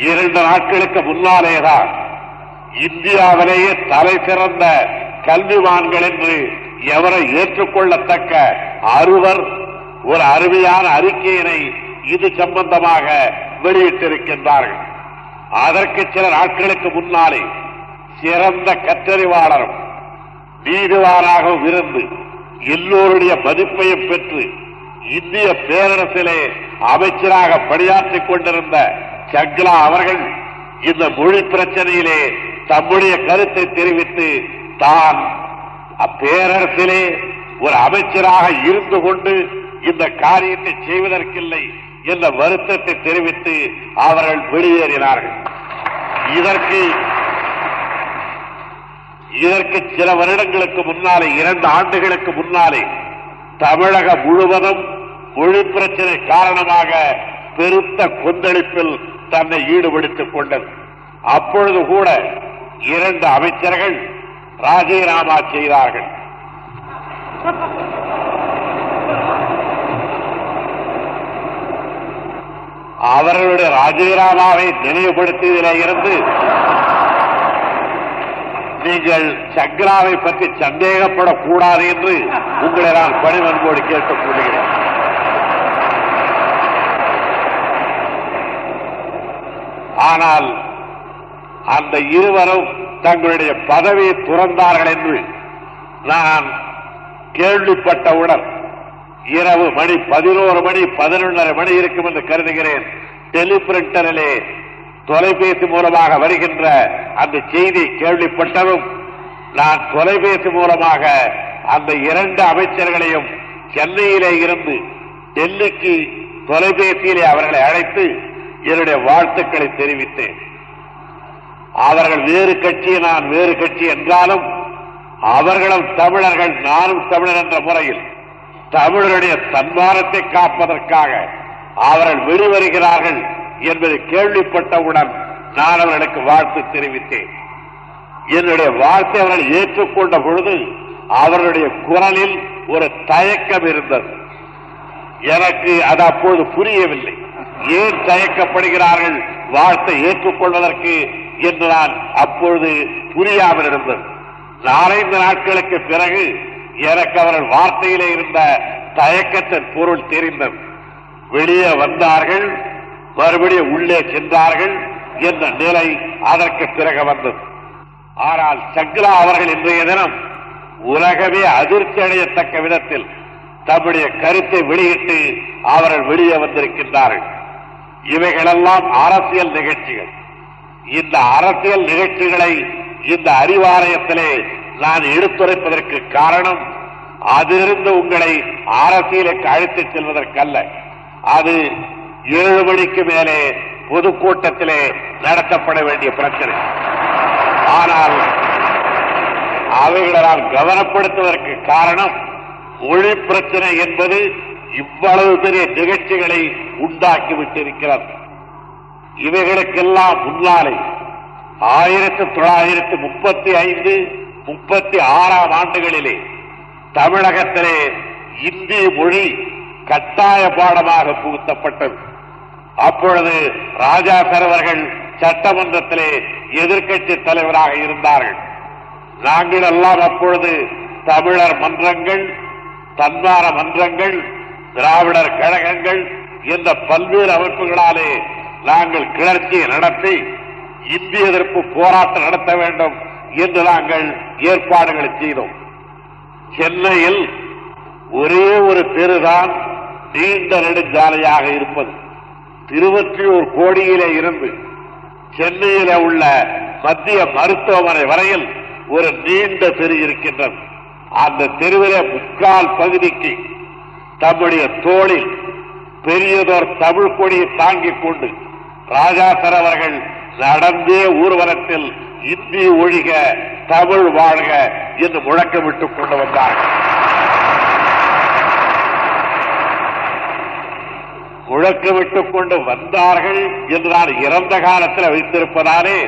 2 நாட்களுக்கு முன்னாலேதான் இந்தியாவிலேயே தலை சிறந்த கல்விவான்கள் என்று எவரை ஏற்றுக்கொள்ளத்தக்க அறுவர் ஒரு அருமையான அறிக்கையினை இது சம்பந்தமாக வெளியிட்டிருக்கின்றார்கள். அதற்கு சில நாட்களுக்கு முன்னாலே சிறந்த கற்றறிவாளரும் நீதிவானாகவும் இருந்து எல்லோருடைய மதிப்பையும் பெற்று இந்திய பேரரசிலே அமைச்சராக பணியாற்றிக் கொண்டிருந்த சக்லா அவர்கள் இந்த மொழி பிரச்சனையிலே தம்முடைய கருத்தை தெரிவித்து, தான் அப்பேரரசிலே ஒரு அமைச்சராக இருந்து கொண்டு இந்த காரியத்தை செய்வதற்கில்லை என்ற வருத்தத்தை தெரிவித்து அவர்கள் வெளியேறினார்கள். இதற்கு சில வருடங்களுக்கு முன்னாலே, 2 ஆண்டுகளுக்கு முன்னாலே தமிழகம் முழுவதும் மொழி பிரச்சனை காரணமாக பெருத்த கொந்தளிப்பில் தன்னை ஈடுபடுத்திக் கொண்டது. அப்பொழுது கூட 2 அமைச்சர்கள் ராஜினாமா செய்தார்கள். அவர்களுடைய ராஜினாமாவை நினைவுபடுத்தியதிலே இருந்து நீங்கள் சக்லாவை பற்றி சந்தேகப்படக்கூடாது என்று உங்களை நான் பணிவன்போடு கேட்டுக் கொள்கிறேன். ஆனால் அந்த இருவரும் தங்களுடைய பதவியை துறந்தார்கள் என்று நான் கேள்விப்பட்டவுடன் இரவு மணி 11 மணி 11:30 மணி இருக்கும் என்று கருதுகிறேன். டெலிபிரிண்டரிலே தொலைபேசி மூலமாக வருகின்ற அந்த செய்தி கேள்விப்பட்டதும் நான் தொலைபேசி மூலமாக அந்த 2 அமைச்சர்களையும் சென்னையிலே இருந்து டெல்லிக்கு தொலைபேசியிலே அவர்களை அழைத்து என்னுடைய வாழ்த்துக்களை தெரிவித்தேன். அவர்கள் வேறு கட்சி, நான் வேறு கட்சி என்றாலும் அவர்களும் தமிழர்கள், நானும் தமிழர் என்ற முறையில் தமிழருடைய சன்மானத்தை காப்பதற்காக அவர்கள் வெளிவருகிறார்கள் என்பதை கேள்விப்பட்டவுடன் நான் அவர்களுக்கு வாழ்த்து தெரிவித்தேன். என்னுடைய வாழ்த்தை அவர்கள் ஏற்றுக்கொண்ட பொழுது அவர்களுடைய குரலில் ஒரு தயக்கம் இருந்தது. எனக்கு அது அப்போது புரியவில்லை. ஏன் தயக்கப்படுகிறார்கள் வாழ்த்தை ஏற்றுக்கொள்வதற்கு என்று நான் அப்பொழுது புரியாமல் இருந்தது. 4-5 நாட்களுக்கு பிறகு எனக்கு அவர்கள் வார்த்தையிலே இருந்த தயக்கத்தின் பொருள் தெரிந்தது. வெளியே வந்தார்கள், மறுபடியும் உள்ளே சென்றார்கள் என்ற நிலை அதற்கு பிறகு வந்தது. ஆனால் சக்லா அவர்கள் இன்றைய தினம் உலகமே அதிர்ச்சி அடையத்தக்க விதத்தில் தம்முடைய கருத்தை வெளியிட்டு அவர்கள் வெளியே வந்திருக்கின்றார்கள். இவைகளெல்லாம் அரசியல் நிகழ்ச்சிகள். இந்த அரசியல் நிகழ்ச்சிகளை இந்த அறிவாலயத்திலே நான் எடுத்துரைப்பதற்கு காரணம், அதிலிருந்து உங்களை அரசியலுக்கு அழைத்துச் செல்வதற்கல்ல. அது 7 மணிக்கு மேலே பொதுக்கூட்டத்திலே நடத்தப்பட வேண்டிய பிரச்சனை. ஆனால் அவைகளை நாம் கவனப்படுத்துவதற்கு காரணம், மொழி பிரச்சனை என்பது இவ்வளவு பெரிய நிகழ்ச்சிகளை உண்டாக்கிவிட்டிருக்கிறது. இவைகளுக்கெல்லாம் முன்னாலே 1935, 1936 ஆண்டுகளிலே தமிழகத்திலே இந்தி மொழி கட்டாய பாடமாக புகுத்தப்பட்டது. அப்பொழுது ராஜாஜி அவர்கள் சட்டமன்றத்திலே எதிர்க்கட்சி தலைவராக இருந்தார்கள். நாங்கள் எல்லாம் அப்பொழுது தமிழர் மன்றங்கள், தன்மார மன்றங்கள், திராவிடர் கழகங்கள் என்ற பல்வேறு அமைப்புகளாலே நாங்கள் கிளர்ச்சியை நடத்தி இந்தி எதிர்ப்பு போராட்டம் நடத்த வேண்டும் என்று நாங்கள் ஏற்பாடுகளை செய்தோம். சென்னையில் ஒரே ஒரு தெருதான் நீண்ட நெடுஞ்சாலையாக இருப்பது. திருவொற்றியூர் கோடியிலே இருந்து சென்னையிலே உள்ள மத்திய மருத்துவமனை வரையில் ஒரு நீண்ட தெரு இருக்கின்றது. அந்த தெருவிலே முக்கால் பகுதிக்கு தம்முடைய தோளில் பெரியதோர் தமிழ் கொடியை தாங்கிக் கொண்டு ராஜாசர் அவர்கள் நடந்தே ஊர்வலத்தில் இந்தி ஒழிக தமிழ் வாழ்க என்று முழக்கமிட்டுக் கொண்டு வந்தார்கள். முழக்கமிட்டுக் கொண்டு வந்தார்கள் என்று நான் இறந்த காலத்தில் வைத்திருப்பதாலே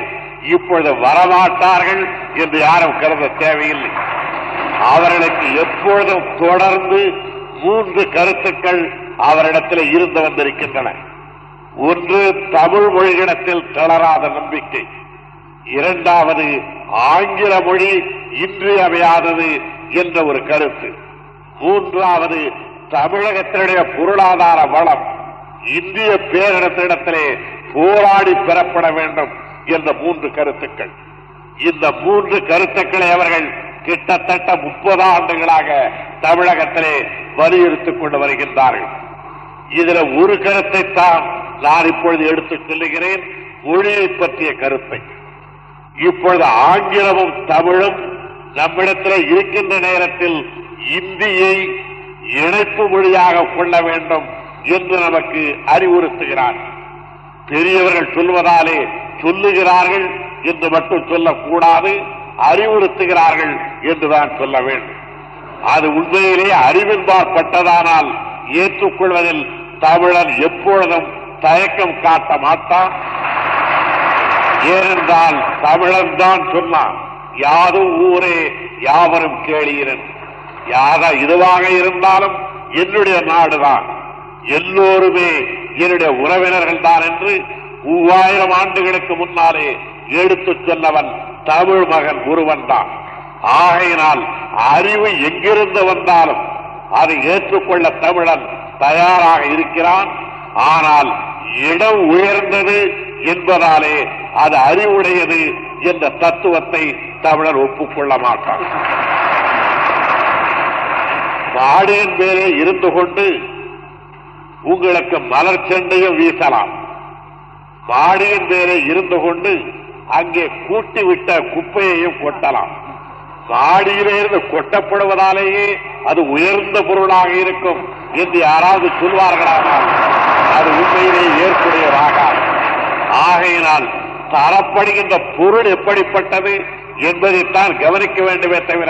இப்பொழுது வரமாட்டார்கள் என்று யாரும் கருத தேவையில்லை. அவர்களுக்கு எப்பொழுதும் தொடர்ந்து 3 கருத்துக்கள் அவரிடத்தில் இருந்து வந்திருக்கின்றன. ஒன்று, தமிழ் மொழியிடத்தில் தளராத நம்பிக்கை. 2வது, ஆங்கில மொழி இன்றியமையாதது என்ற ஒரு கருத்து. 3வது, தமிழகத்தினுடைய பொருளாதார வளம் இந்திய பேரிடத்திடத்திலே போராடி பெறப்பட வேண்டும் என்ற 3 கருத்துக்கள். இந்த 3 கருத்துக்களை அவர்கள் கிட்டத்தட்ட 30 ஆண்டுகளாக தமிழகத்திலே வலியுறுத்திக் கொண்டு வருகின்றார்கள். இதில் ஒரு கருத்தை தான் நான் இப்பொழுது எடுத்துச் சொல்லுகிறேன், மொழியை பற்றிய கருத்தை. இப்பொழுது ஆங்கிலமும் தமிழும் நம்மிடத்தில் இருக்கின்ற நேரத்தில் இந்தியை இணைப்பு மொழியாக கொள்ள வேண்டும் என்று நமக்கு அறிவுறுத்துகிறார். பெரியவர்கள் சொல்வதாலே சொல்லுகிறார்கள் என்று மட்டும் சொல்லக்கூடாது, அறிவுறுத்துகிறார்கள் என்றுதான் சொல்ல வேண்டும். அது உண்மையிலேயே அறிவின்பால் பட்டதானால் ஏற்றுக்கொள்வதில் தமிழன் எப்பொழுதும் தயக்கம் காட்ட மாட்டான். ஏனென்றால் தமிழன் தான் சொன்னான், யாதும் ஊரே யாவரும் கேளீரன். யாத இதுவாக இருந்தாலும் என்னுடைய நாடுதான், எல்லோருமே என்னுடைய உறவினர்கள் தான் என்று 3000 ஆண்டுகளுக்கு முன்னாலே எடுத்துச் செல்லவன் தமிழ் மகன் ஒருவன் தான். ஆகையினால் அறிவு எங்கிருந்து வந்தாலும் அதை ஏற்றுக்கொள்ள தமிழன் தயாராக இருக்கிறான். ஆனால் இடம் உயர்ந்தது என்பதாலே அது அறிவுடையது என்ற தத்துவத்தை தமிழர் ஒப்புக்கொள்ள மாட்டான். மாடியின் மேலே இருந்து கொண்டு உங்களுக்கு மலர் செண்டையும் வீசலாம். மாடியின் மேலே இருந்து கொண்டு அங்கே கூட்டிவிட்ட குப்பையையும் கொட்டலாம். மாடியிலிருந்து கொட்டப்படுவதாலேயே அது உயர்ந்த பொருளாக இருக்கும் என்று யாராவது சொல்வார்களானால் அது உண்மையிலே ஏற்புடையதாக. ஆகையினால் தரப்படுகின்ற பொருள் எப்படிப்பட்டது என்பதைத்தான் கவனிக்க வேண்டுமே தவிர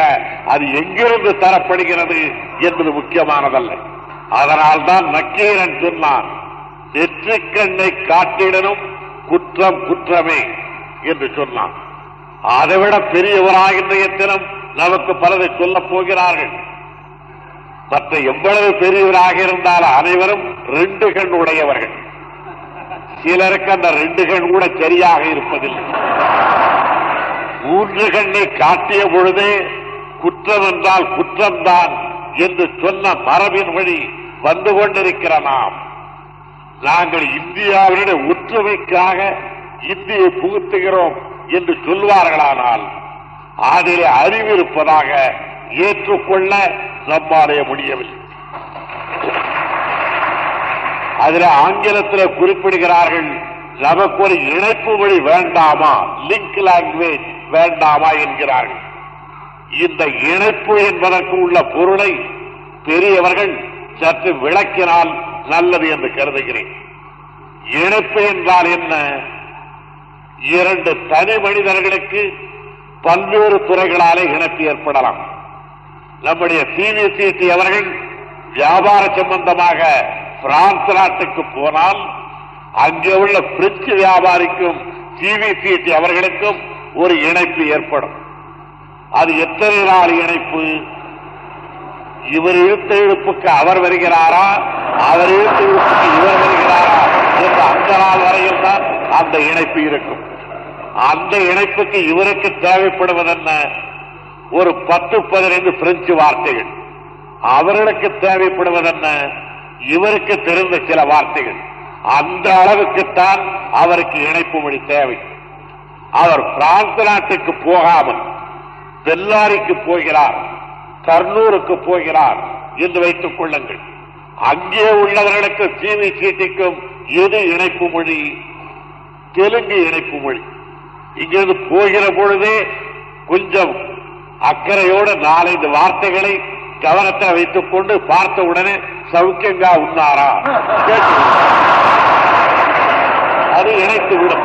அது எங்கிருந்து தரப்படுகிறது என்பது முக்கியமானதல்ல. அதனால்தான் நக்கீரன் சொன்னான், நெற்றிக்கண்ணை காட்டிடனும் குற்றம் குற்றமே என்று சொன்னான். அதைவிட பெரியவராக இன்றைய தினம் நமக்கு பலரை சொல்லப் போகிறார்கள். மற்ற எவ்வளவு பெரியவராக இருந்தால் அனைவரும் 2 கண் உடையவர்கள். சிலருக்கு அந்த 2 கண் கூட சரியாக இருப்பதில்லை. 3 கண்ணை காட்டிய பொழுதே குற்றம் என்றால் குற்றம்தான் என்று சொன்ன மரபின் வழி வந்து கொண்டிருக்கிற நாங்கள் இந்தியாவினுடைய ஒற்றுமைக்காக இந்தியை புகுத்துகிறோம் என்று சொல்வார்களானால் அதிலே அறிவிருப்பதாக ஏற்றுக்கொள்ள நம்மாலே முடியவில்லை. அதில் ஆங்கிலத்தில் குறிப்பிடுகிறார்கள், நமக்கு ஒரு இணைப்பு மொழி வேண்டாமா, லிங்க் லாங்குவேஜ் வேண்டாமா என்கிறார்கள். இந்த இணைப்பு என்பதற்கு உள்ள பொருளை பெரியவர்கள் சற்று விளக்கினால் நல்லது என்று கருதுகிறேன். இணைப்பு என்றால் என்ன? இரண்டு தனி மனிதர்களுக்கு பல்வேறு துறைகளாலே இணைப்பு ஏற்படலாம். நம்முடைய சி.வி.சிட்டி அவர்கள் வியாபார சம்பந்தமாக பிரான்ஸ் நாட்டுக்கு போனால் அங்கே உள்ள பிரெஞ்சு வியாபாரிக்கும் சி.வி.சிட்டி அவர்களுக்கும் ஒரு இணைப்பு ஏற்படும். அது எத்தனை நாள் இணைப்பு? இவர் இழுத்த இழுப்புக்கு அவர் வருகிறாரா, அவர் இழுத்த இழுப்புக்கு இவர் வருகிறாரா என்ற அந்த நாள் வரையில் தான் அந்த இணைப்பு இருக்கும். அந்த இணைப்புக்கு இவருக்கு தேவைப்படுவதென்ன? ஒரு 10-15 பிரெஞ்சு வார்த்தைகள். அவர்களுக்கு தேவைப்படுவதென்ன? இவருக்கு தெரிந்த சில வார்த்தைகள். அந்த அளவுக்குத்தான் அவருக்கு இணைப்பு மொழி தேவை. அவர் பிரான்ஸ் நாட்டுக்கு போகாமல் பெல்லாரிக்கு போகிறார், கர்னூருக்கு போகிறார் என்று வைத்துக் கொள்ளுங்கள். அங்கே உள்ளவர்களுக்கு சி.வி.சிட்டிக்கும் எது இணைப்பு மொழி? தெலுங்கு இணைப்பு மொழி. இங்கிருந்து போகிற பொழுதே கொஞ்சம் அக்கறையோடு 4-5 வார்த்தைகளை கவனத்தை வைத்துக் கொண்டு பார்த்த உடனே சவுக்கியங்கா உண்ணாரா அது இணைத்துவிடும்.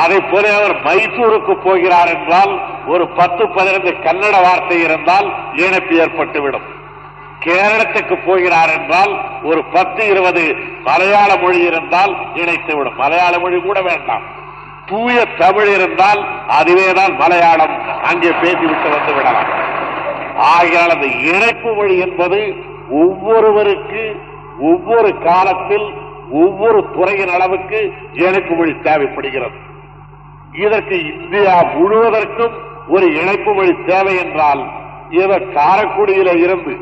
அதை போல அவர் மைசூருக்கு போகிறார் என்றால் ஒரு 10-15 கன்னட வார்த்தை இருந்தால் இணைப்பு ஏற்பட்டுவிடும். கேரளத்துக்கு போகிறார் என்றால் ஒரு 10-20 மலையாள மொழி இருந்தால் இணைத்துவிடும். மலையாள மொழி கூட வேண்டாம், தூய தமிழ் இருந்தால் அதுவேதான் மலையாளம், அங்கே பேசிவிட்டு வந்து விடலாம். ஆகையால் அந்த இணைப்பு மொழி என்பது ஒவ்வொருவருக்கு ஒவ்வொரு காலத்தில் ஒவ்வொரு துறையின் அளவுக்கு இணைப்பு மொழி தேவைப்படுகிறது. இதற்கு இந்தியா முழுவதற்கும் ஒரு இணைப்பு மொழி தேவை என்றால் இவர் காரக்குடியில இருந்து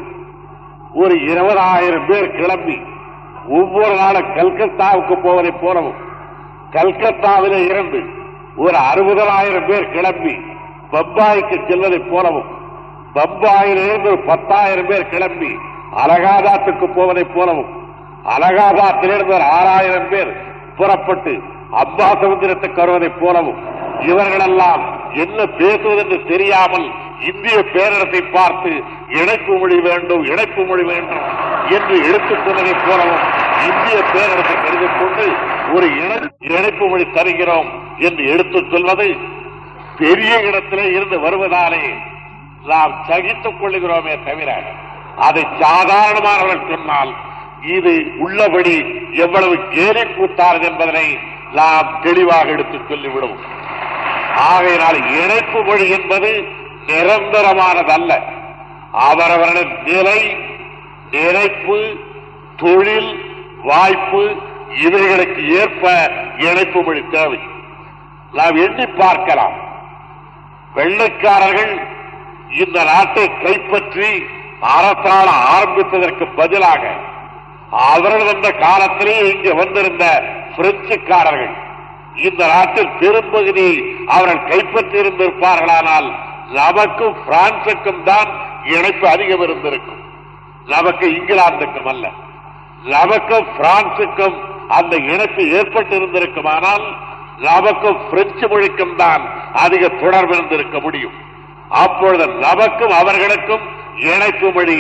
ஒரு 20,000 பேர் கிளம்பி ஒவ்வொரு நாளும் கல்கத்தாவுக்கு போவதை போலவும், கல்கத்தாவிலே இருந்து ஒரு 60,000 பேர் கிளம்பி பம்பாய்க்கு செல்வதை போலவும், பம்பாயிலிருந்து ஒரு 10,000 பேர் கிளம்பி அலகாபாத்துக்கு போவதை போலவும், அலகாபாத்திலிருந்து ஒரு 6,000 பேர் புறப்பட்டு அப்பா சமுத்திரத்துக்கு வருவதைப் போலவும், இவர்களெல்லாம் என்ன பேசுவதென்று தெரியாமல் இந்திய பேரரசை பார்த்து இணைப்பு மொழி வேண்டும், இணைப்பு மொழி வேண்டும் என்று எடுத்துக் கொண்டதைப் போலவும் இந்திய பேரரசை கருதிக் கொண்டு ஒரு இணைப்பு மொழி தருகிறோம் என்று எடுத்துச் சொல்வது பெரிய இடத்திலே இருந்து வருவதாலே நாம் சகித்துக் கொள்கிறோமே தவிர, அதை சாதாரணமானவர்கள் சொன்னால் இது உள்ளபடி எவ்வளவு கேலி கூத்தார்கள் என்பதனை நாம் தெளிவாக எடுத்துச் சொல்லிவிடும். ஆகையினால் இணைப்பு மொழி என்பது நிரந்தரமானதல்ல. அவரவரின் நிலை, இணைப்பு, தொழில் வாய்ப்பு இவைகளுக்கு ஏற்ப இணைப்பு மொழி தேவை. நாம் எண்ணி பார்க்கலாம், வெள்ளைக்காரர்கள் இந்த நாட்டை கைப்பற்றி அரசாள ஆரம்பித்ததற்கு பதிலாக அவர்கள் அந்த காலத்திலே இங்கு வந்திருந்த பிரெஞ்சுக்காரர்கள் இந்த நாட்டின் பெரும்பகுதியை அவர்கள் கைப்பற்றியிருந்திருப்பார்களானால் நமக்கும் பிரான்சுக்கும் தான் இணைப்பு அதிகம் இருந்திருக்கும், நமக்கு இங்கிலாந்துக்கும் அல்ல. நமக்கும் பிரான்சுக்கும் அந்த இணைப்பு ஏற்பட்டு இருந்திருக்குமானால் நமக்கும் பிரெஞ்சு மொழிக்கும் தான் அதிக தொடர்பு இருந்திருக்க முடியும். அப்பொழுது நமக்கும் அவர்களுக்கும் இணைப்பு மொழி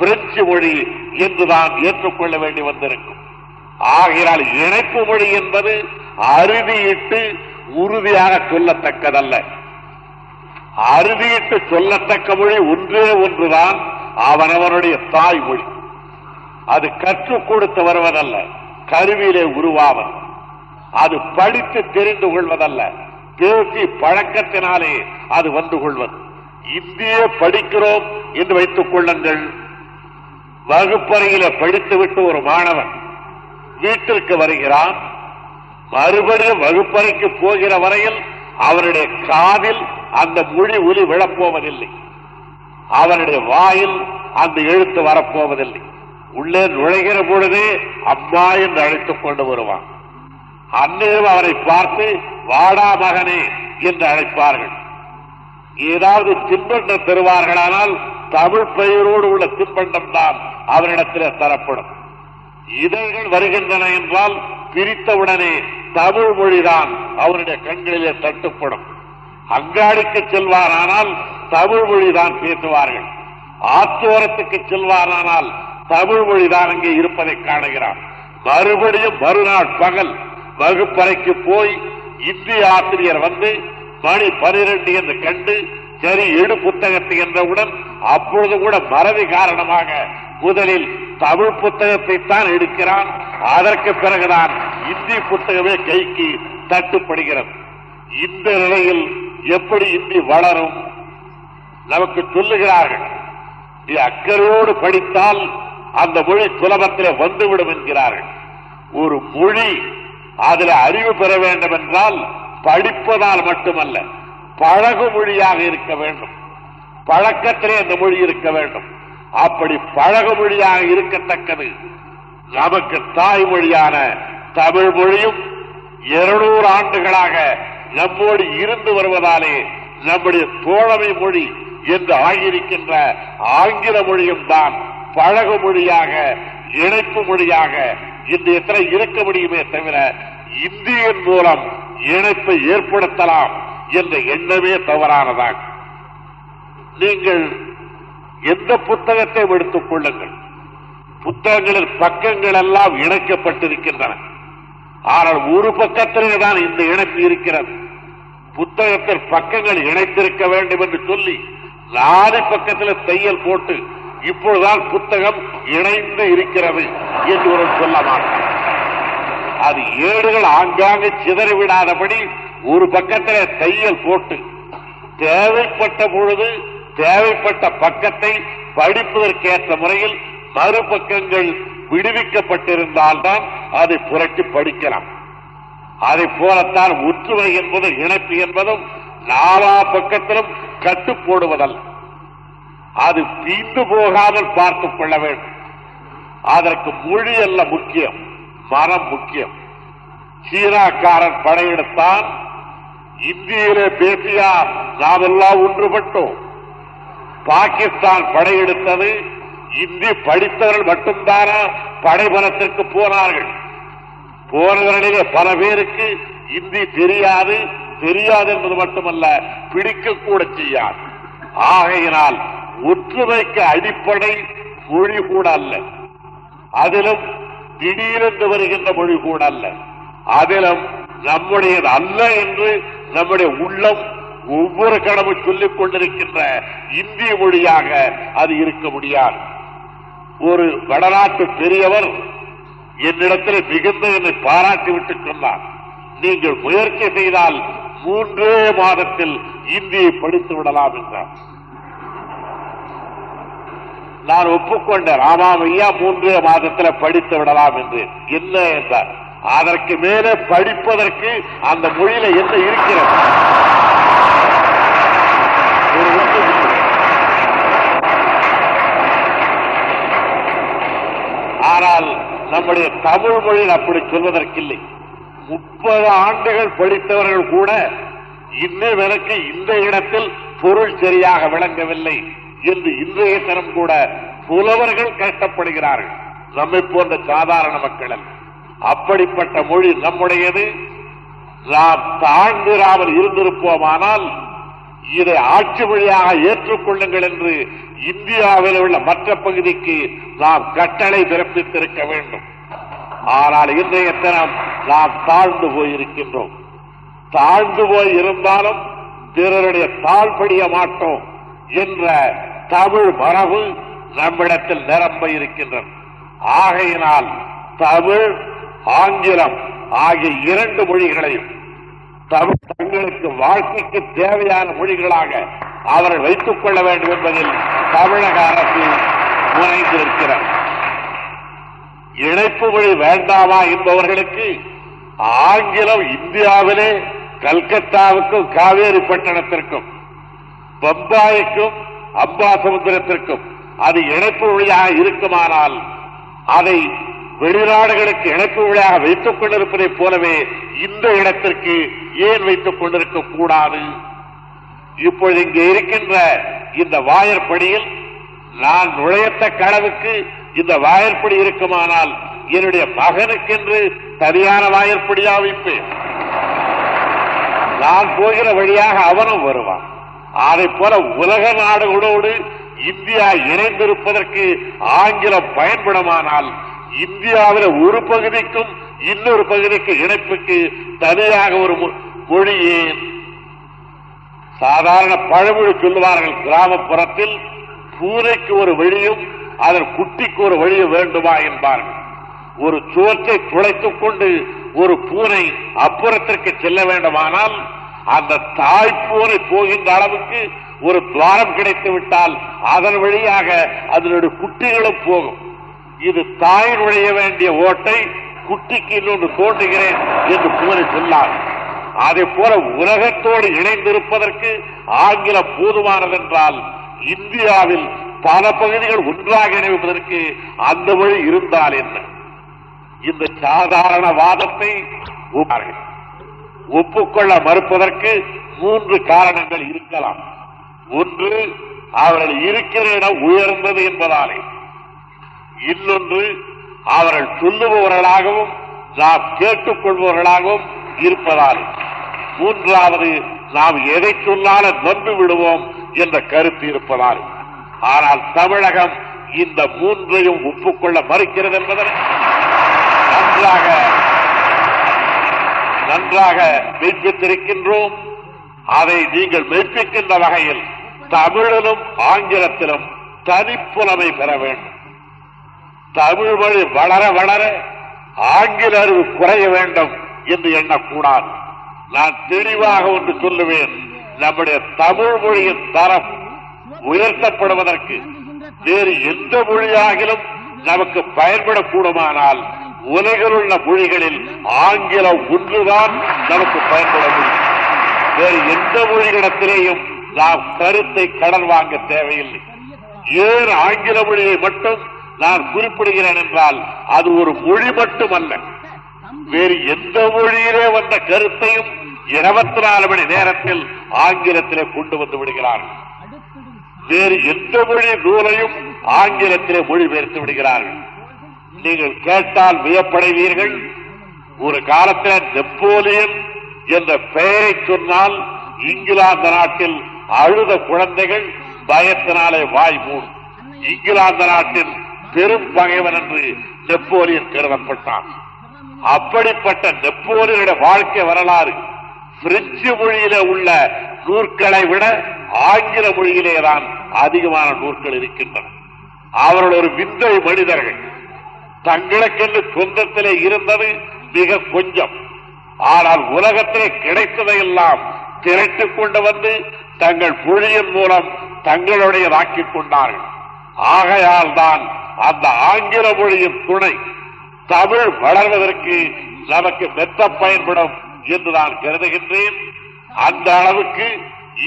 பிரெஞ்சு மொழி என்று நாம் ஏற்றுக்கொள்ள வேண்டி வந்திருக்கும். ஆகையால் இணைப்பு மொழி என்பது அறுதியிட்டு உறுதியாக சொல்லத்தக்கதல்ல. அறுதியிட்டு சொல்லத்தக்க மொழி ஒன்றே ஒன்றுதான், அவனவனுடைய தாய்மொழி. அது கற்றுக் கொடுத்து வருவதல்ல, கருவியிலே உருவாவது. அது படித்து தெரிந்து கொள்வதல்ல, பேசி பழக்கத்தினாலே அது வந்து கொள்வது. இந்தியே படிக்கிறோம் என்று வைத்துக் கொள்ளுங்கள். வகுப்பறையில படித்துவிட்டு ஒரு மாணவன் வீட்டிற்கு வருகிறான். மறுபடியும் வகுப்பறைக்கு போகிற வரையில் அவருடைய காதில் அந்த மொழி ஒலி விழப்போவதில்லை, அவருடைய வாயில் அந்த எழுத்து வரப்போவதில்லை. உள்ளே நுழைகிற பொழுதே அம்மா என்று அழைத்துக் கொண்டு வருவான். அன்னையும் அவரை பார்த்து வாடா மகனே என்று அழைப்பார்கள். ஏதாவது தின்பண்டம் தருவார்களானால் தமிழ் பெயரோடு உள்ள தின்பண்டம் தான் அவரிடத்தில் தரப்படும். இதழ்கள் வருகின்றன என்றால் பிரித்தவுடனே தமிழ் மொழிதான் அவருடைய கண்களிலே தட்டுப்படும். அங்காடிக்கு செல்வாரானால் தமிழ் மொழிதான் பேசுவார்கள். ஆத்தோரத்துக்கு செல்வாரானால் தமிழ் மொழிதான் அங்கே இருப்பதை காணுகிறான். மறுபடியும் மறுநாள் பகல் வகுப்பறைக்கு போய் இந்திய ஆசிரியர் வந்து மணி 12 என்று கண்டு சரி எடு புத்தகத்தை என்றவுடன் அப்பொழுது கூட மறதி காரணமாக முதலில் தமிழ் புத்தகத்தை தான் எடுக்கிறான். அதற்கு பிறகுதான் இந்தி புத்தகமே கைக்கு தட்டுப்படுகிறது. இந்த நிலையில் எப்படி இந்தி வளரும்? நமக்கு சொல்லுகிறார்கள், நீ அக்கறையோடு படித்தால் அந்த மொழி சுலபத்திலே வந்துவிடும் என்கிறார்கள். ஒரு மொழி அதில் அறிவு பெற வேண்டும் என்றால் படிப்பதால் மட்டுமல்ல, பழகு மொழியாக இருக்க வேண்டும். பழக்கத்திலே அந்த மொழி இருக்க வேண்டும். அப்படி பழகு மொழியாக இருக்கத்தக்கது நமக்கு தாய்மொழியான தமிழ் மொழியும் 200 ஆண்டுகளாக நம்மோடு இருந்து வருவதாலே நம்முடைய தோழமை மொழி என்று ஆகியிருக்கின்ற ஆங்கில மொழியும் தான் பழகு மொழியாக, இணைப்பு மொழியாக இன்று எத்தனை இருக்க முடியுமே தவிர இந்தியின் மூலம் இணைப்பை ஏற்படுத்தலாம் என்ற எண்ணமே தவறானதான். நீங்கள் எந்த புத்தகத்தை எடுத்துக் கொள்ளுங்கள், புத்தகங்களில் பக்கங்கள் எல்லாம் இணைக்கப்பட்டிருக்கின்றன. ஆனால் ஒரு பக்கத்திலே தான் இந்த இணைப்பு இருக்கிறது. புத்தகத்தில் பக்கங்கள் இணைத்திருக்க வேண்டும் என்று சொல்லி 4 பக்கத்தில் தையல் போட்டு இப்பொழுதுதான் புத்தகம் இணைந்து இருக்கிறது என்று ஒரு சொல்ல மாட்டார். அது ஏடுகள் ஆங்காங்கு சிதறிவிடாதபடி ஒரு பக்கத்தில் தையல் போட்டு தேவைப்பட்ட பொழுது தேவைப்பட்ட பக்கத்தை படிப்பதற்கேற்ற முறையில் மறுபக்கங்கள் விடுவிக்கப்பட்டிருந்தால்தான் அதை புரட்டி படிக்கலாம். அதை போலத்தான் ஒற்றுமை என்பது இணைப்பு என்பதும் 4 பக்கத்திலும் கட்டு போடுவதல்ல. அது தீந்து போகாமல் பார்த்துக் கொள்ள வேண்டும். அதற்கு மொழி அல்ல முக்கியம், மனம் முக்கியம். சீனாக்காரன் படையெடுத்தான், இந்தியிலே பேசியார், நாம் எல்லாம் ஒன்றுபட்டோம். பாகிஸ்தான் படையெடுத்தது, இந்தி படித்தவர்கள் மட்டும்தானா படைபலத்திற்கு போனார்கள்? போனவர்களிலே பல பேருக்கு இந்தி தெரியாது, தெரியாது என்பது மட்டுமல்ல பிடிக்கக்கூட செய்யாது. ஆகையினால் ஒற்றுமைக்கு அடிப்படை மொழி கூட அல்ல, அதிலும் திடீரென்று வருகின்ற மொழி கூட அல்ல, அதிலும் நம்முடையது அல்ல என்று நம்முடைய உள்ளம் ஒவ்வொரு கடமும் சொல்லிக் கொண்டிருக்கின்ற இந்திய மொழியாக அது இருக்க முடியாது. ஒரு வடநாட்டு பெரியவர் என்னிடத்தில் மிகுந்த என்னை பாராட்டிவிட்டு சொன்னார், நீங்கள் முயற்சி செய்தால் 3 மாதத்தில் இந்தியை படித்து விடலாம் என்றார். நான் ஒப்புக்கொண்ட ராமாமையா 3 மாதத்தில் படித்து விடலாம் என்று. என்ன என்றார், அதற்கு மேலே படிப்பதற்கு அந்த மொழியில என்ன இருக்கிறது? ஆனால் நம்முடைய தமிழ் மொழியில் அப்படி சொல்வதற்கில்லை. 30 ஆண்டுகள் படித்தவர்கள் கூட இன்னும் எனக்கு இந்த இடத்தில் பொருள் சரியாக விளங்கவில்லை என்று இன்றைய தரம் கூட புலவர்கள் கஷ்டப்படுகிறார்கள், நம்மை போன்ற சாதாரண மக்கள். அப்படிப்பட்ட மொழி நம்முடையது. நாம் தாழ்ந்திராமல் இருந்திருப்போமானால் இதை ஆட்சி மொழியாக ஏற்றுக்கொள்ளுங்கள் என்று இந்தியாவில் உள்ள மற்ற பகுதிக்கு நாம் கட்டளை பிறப்பித்திருக்க வேண்டும். ஆனால் இன்றைய தினம் நாம் தாழ்ந்து போயிருக்கின்றோம். தாழ்ந்து போய் இருந்தாலும் பிறருடைய தாழ்படிய மாட்டோம் என்ற தமிழ் மரபு நம்மிடத்தில் நிரம்ப இருக்கின்றது. ஆகையினால் தமிழ், ஆங்கிலம் ஆகிய 2 மொழிகளையும் தமிழ் தங்களுக்கு வாழ்க்கைக்கு தேவையான மொழிகளாக அவர்கள் வைத்துக் கொள்ள வேண்டும் என்பதில் தமிழக அரசு முனைந்திருக்கிறார். இணைப்பு மொழி வேண்டாமா என்பவர்களுக்கு ஆங்கிலம் இந்தியாவிலே கல்கத்தாவுக்கும் காவேரி பட்டணத்திற்கும் பம்பாய்க்கும் அம்பாசமுத்திரத்திற்கும் அது இணைப்பு மொழியாக இருக்குமானால் அதை வெளிநாடுகளுக்கு இணைப்பு மொழியாக வைத்துக் கொண்டிருப்பதைப் போலவே இந்த இடத்திற்கு ஏன் வைத்துக் கொண்டிருக்க கூடாது? இப்பொழுது இங்கே இருக்கின்ற இந்த வாயற்படியில் நான் நுழையத்தக்க அளவுக்கு இந்த வாயற்படி இருக்குமானால் என்னுடைய மகனுக்கென்று தனியான வாயற்படியா வைப்பேன். நான் போகிற வழியாக அவனும் வருவான். அதை போல உலக நாடுகளோடு இந்தியா இணைந்திருப்பதற்கு ஆங்கிலம் பயன்படுமானால் இந்தியாவில் ஒரு பகுதிக்கும் இன்னொரு பகுதிக்கும் இணைப்புக்கு தனியாக ஒரு மொழியே. சாதாரண பழமொழி சொல்லுவார்கள், கிராமப்புறத்தில் பூனைக்கு ஒரு வழியும் அதன் குட்டிக்கு ஒரு வழியும் வேண்டுமா என்பார்கள். ஒரு சுவற்றை துளைத்துக் கொண்டு ஒரு பூனை அப்புறத்திற்கு செல்ல வேண்டுமானால் அந்த தாய் பூனை போகின்ற அளவுக்கு ஒரு துவாரம் கிடைத்து விட்டால் அதன் வழியாக அதனுடைய குட்டிகளும் போகும். இது தாய் நுழைய வேண்டிய ஓட்டை குட்டிக்கு இன்னொன்று தோண்டுகிறேன் என்று பூனை சொன்னார். அதே போல உலகத்தோடு இணைந்திருப்பதற்கு ஆங்கிலம் போதுமானது என்றால் இந்தியாவில் பல பகுதிகள் ஒன்றாக இணைப்பதற்கு அந்த வழி இருந்தால் என்ன? இந்த சாதாரண வாதத்தை ஒப்புக்கொள்ள மறுப்பதற்கு மூன்று காரணங்கள் இருக்கலாம். ஒன்று, அவர்கள் இருக்கிற இடம் உயர்ந்தது என்பதாலே. இன்னொன்று, அவர்கள் சொல்லுபவர்களாகவும் நாம் கேட்டுக் கொள்பவர்களாகவும் இருப்பதாலே. மூன்றாவது, நாம் எதை சொன்னாலும் நம்பி விடுவோம் என்ற கருத்து இருப்பதாலே. ஆனால் தமிழகம் இந்த மூன்றையும் ஒப்புக்கொள்ள மறுக்கிறது என்பதற்கு நன்றாக மெய்ப்பித்திருக்கின்றோம். அதை நீங்கள் மெய்ப்பிக்கின்ற வகையில் தமிழிலும் ஆங்கிலத்திலும் தனிப்புலமை பெற வேண்டும். தமிழ் மொழி வளர வளர ஆங்கில அறிவு குறைய வேண்டும் என்று எண்ணக்கூடாது. நான் தெளிவாக ஒன்று சொல்லுவேன். நம்முடைய தமிழ் மொழியின் தரம் உயர்த்தப்படுவதற்கு வேறு எந்த மொழியாகிலும் நமக்கு பயன்படக்கூடுமானால் உலகில் உள்ள மொழிகளில் ஆங்கிலம் ஒன்றுதான் நமக்கு பயன்பட முடியும். வேறு எந்த மொழிகளிடத்திலேயும் நாம் கருத்தை கடன் வாங்க தேவையில்லை. ஏன் ஆங்கில மொழியை மட்டும் நான் குறிப்பிடுகிறேன் என்றால் அது ஒரு மொழி மட்டுமல்ல, வேறு எந்த மொழியிலே வந்த கருத்தையும் 24 மணி நேரத்தில் ஆங்கிலத்திலே கொண்டு வந்து விடுகிறார்கள். வேறு எந்த மொழி நூலையும் ஆங்கிலத்திலே மொழிபெயர்த்து விடுகிறார்கள். நீங்கள் கேட்டால் வியப்படைவீர்கள். ஒரு காலத்தில் நெப்போலியன் என்ற பெயரை சொன்னால் இங்கிலாந்து நாட்டில் அழுத குழந்தைகள் பயத்தினாலே வாய் மூடும். இங்கிலாந்து நாட்டின் பெரும் பகைவன் என்று நெப்போலியன் கருதப்பட்டான். அப்படிப்பட்ட நெப்போலியனுடைய வாழ்க்கை வரலாறு பிரெஞ்சு மொழியிலே உள்ள நூற்களை விட ஆங்கில மொழியிலேதான் அதிகமான நூற்கள் இருக்கின்றன. அவர்கள் ஒரு விந்தை மனிதர்கள். தங்களுக்கென்று சொந்தத்திலே இருந்தது மிக கொஞ்சம். ஆனால் உலகத்திலே கிடைத்ததையெல்லாம் திரட்டிக் கொண்டு வந்து தங்கள் மொழியின் மூலம் தங்களுடையதாக்கிக் கொண்டார்கள். ஆகையால் தான் அந்த ஆங்கில மொழியின் துணை தமிழ் வளர்வதற்கு நமக்கு மெத்த பயன்படும் என்று நான் கருதுகின்றேன். அந்த அளவுக்கு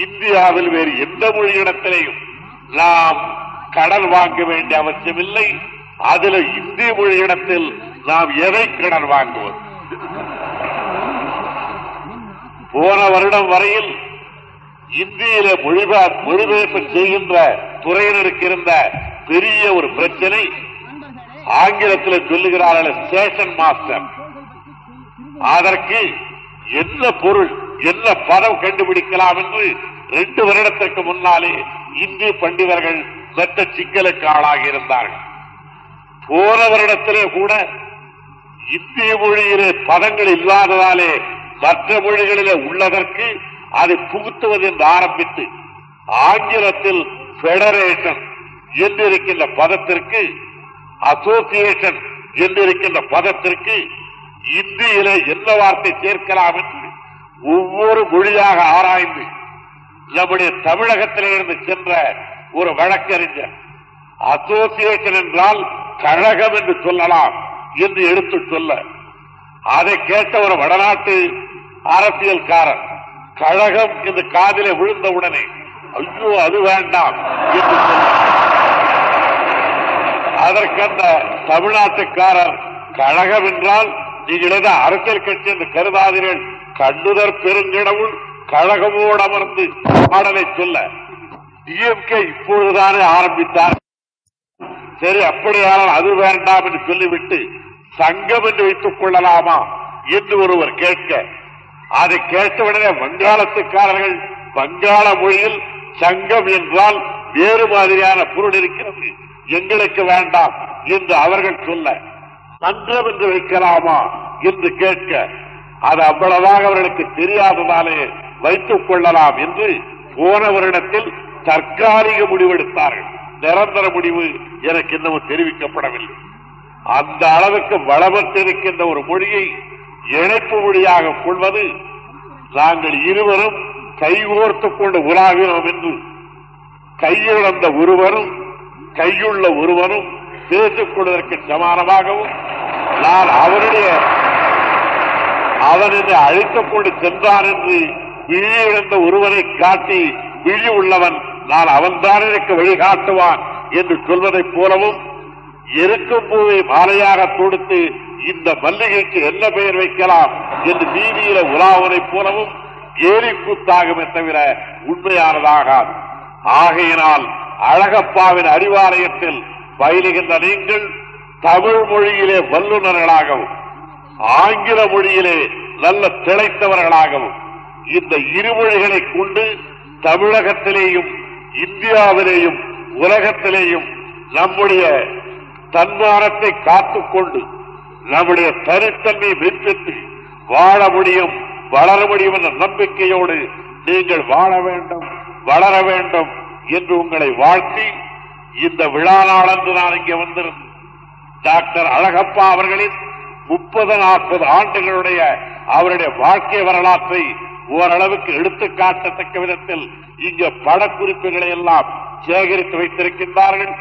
இந்தியாவில் வேறு எந்த மொழியிடத்திலேயும் நாம் கடன் வாங்க வேண்டிய அவசியமில்லை. அதில் இந்தி மொழியிடத்தில் நாம் எதை கடன் வாங்குவது? போன வருடம் வரையில் இந்தியில மொழிபெயர்ப்பு செய்கின்ற துறையினருக்கு இருந்த பெரிய ஒரு பிரச்சனை, ஆங்கிலத்தில் சொல்லுகிறார்கள் ஸ்டேஷன் மாஸ்டர். அதற்கு என்ன பொருள், என்ன பதம் கண்டுபிடிக்கலாம் என்று 2 வருடத்திற்கு முன்னாலே இந்தி பண்டிதர்கள் சட்ட சிக்கலுக்கு ஆளாகி இருந்தார்கள். போன வருடத்திலே கூட இந்திய மொழியிலே பதங்கள் இல்லாததாலே மற்ற மொழிகளிலே உள்ளதற்கு அதை புகுத்துவது என்று ஆரம்பித்து ஆங்கிலத்தில் பெடரேஷன் என்றிருக்கின்ற பதத்திற்கு அசோசியேஷன் என்றிருக்கின்ற பதத்திற்கு இந்தியிலே எந்த வார்த்தை சேர்க்கலாம் என்று ஒவ்வொரு மொழியாக ஆராய்ந்து நம்முடைய தமிழகத்திலே இருந்து சென்ற ஒரு வழக்கறிஞர் அசோசியேஷன் என்றால் கழகம் என்று சொல்லலாம் என்று எடுத்து சொல்ல, அதை கேட்ட ஒரு வடநாட்டு அரசியல்காரர் கழகம் என்று காதிலே விழுந்தவுடனே ஐயோ அது வேண்டாம் என்று சொல்ல, அதற்கந்த தமிழ்நாட்டுக்காரர் கழகம் என்றால் நீங்கள் ஏதோ அரசியல் கட்சி என்று கருதாதீர்கள், கண்ணுதற் பெருங்கிடவுள் கழகமோடு அமர்ந்து பாடலை சொல்ல டிஎம்கே இப்பொழுதுதானே ஆரம்பித்தார், சரி அப்படியானால் அது வேண்டாம் என்று சொல்லிவிட்டு சங்கம் என்று வைத்துக் கொள்ளலாமா என்று ஒருவர் கேட்க, அதை கேட்டவுடனே வங்காளத்துக்காரர்கள் வங்காள மொழியில் சங்கம் என்றால் வேறு மாதிரியான பொருள் இருக்கிறது எங்களுக்கு வேண்டாம் என்று அவர்கள் சொல்ல, மன்றம் என்று வைக்கலாமா என்று கேட்க அது அவ்வளவாக அவர்களுக்கு தெரியாததாலே வைத்துக் கொள்ளலாம் என்று போன வருடத்தில் தற்காலிக முடிவெடுத்தார்கள். நிரந்தர முடிவு எனக்கு இன்னமும் தெரிவிக்கப்படவில்லை. அந்த அளவுக்கு வளமற்றிருக்கின்ற ஒரு மொழியை இணைப்பு மொழியாக கொள்வது நாங்கள் இருவரும் கைகோர்த்துக் கொண்டு உலாவினோம் என்று கையுழந்த ஒருவரும் கையுள்ள ஒருவரும் பேசிக் கொள்வதற்கு சமானமாகவும் நான் அவருடைய அவன் என்னை அழைத்துக் கொண்டு சென்றான் என்று விழியிழந்த ஒருவரை காட்டி விழி உள்ளவன் நான் அவன்தான் எனக்கு வழிகாட்டுவான் என்று சொல்வதைப் போலவும் இருக்கும் பூவை மாலையாக தொடுத்து இந்த மல்லிகைக்கு என்ன பெயர் வைக்கலாம் என்று நீதியில உலாவதைப் போலவும் ஏரிக்கூத்தாகுமே தவிர உண்மையானதாகாது. ஆகையினால் அழகப்பாவின் அறிவாலயத்தில் பயிலுகின்ற நீங்கள் தமிழ் மொழியிலே வல்லுநர்களாகவும் ஆங்கில மொழியிலே நல்ல திளைத்தவர்களாகவும் இந்த இருமொழிகளை கொண்டு தமிழகத்திலேயும் இந்தியாவிலேயும் உலகத்திலேயும் நம்முடைய தன்மானத்தை காத்துக்கொண்டு நம்முடைய தனித்தன்மையை மீட்பித்து வாழ முடியும், வளர முடியும் என்ற நம்பிக்கையோடு நீங்கள் வாழ வேண்டும், வளர வேண்டும் என்று உங்களை வாழ்த்தி இந்த விழா நாளன்று நான் இங்கே வந்திருந்தேன். டாக்டர் அழகப்பா அவர்களின் 30-40 ஆண்டுகளுடைய அவருடைய வாழ்க்கை வரலாற்றை ஓரளவுக்கு எடுத்துக்காட்டத்தக்க விதத்தில் இங்கே படக்குறிப்புகளை எல்லாம் சேகரித்து வைத்திருக்கின்றார்கள்.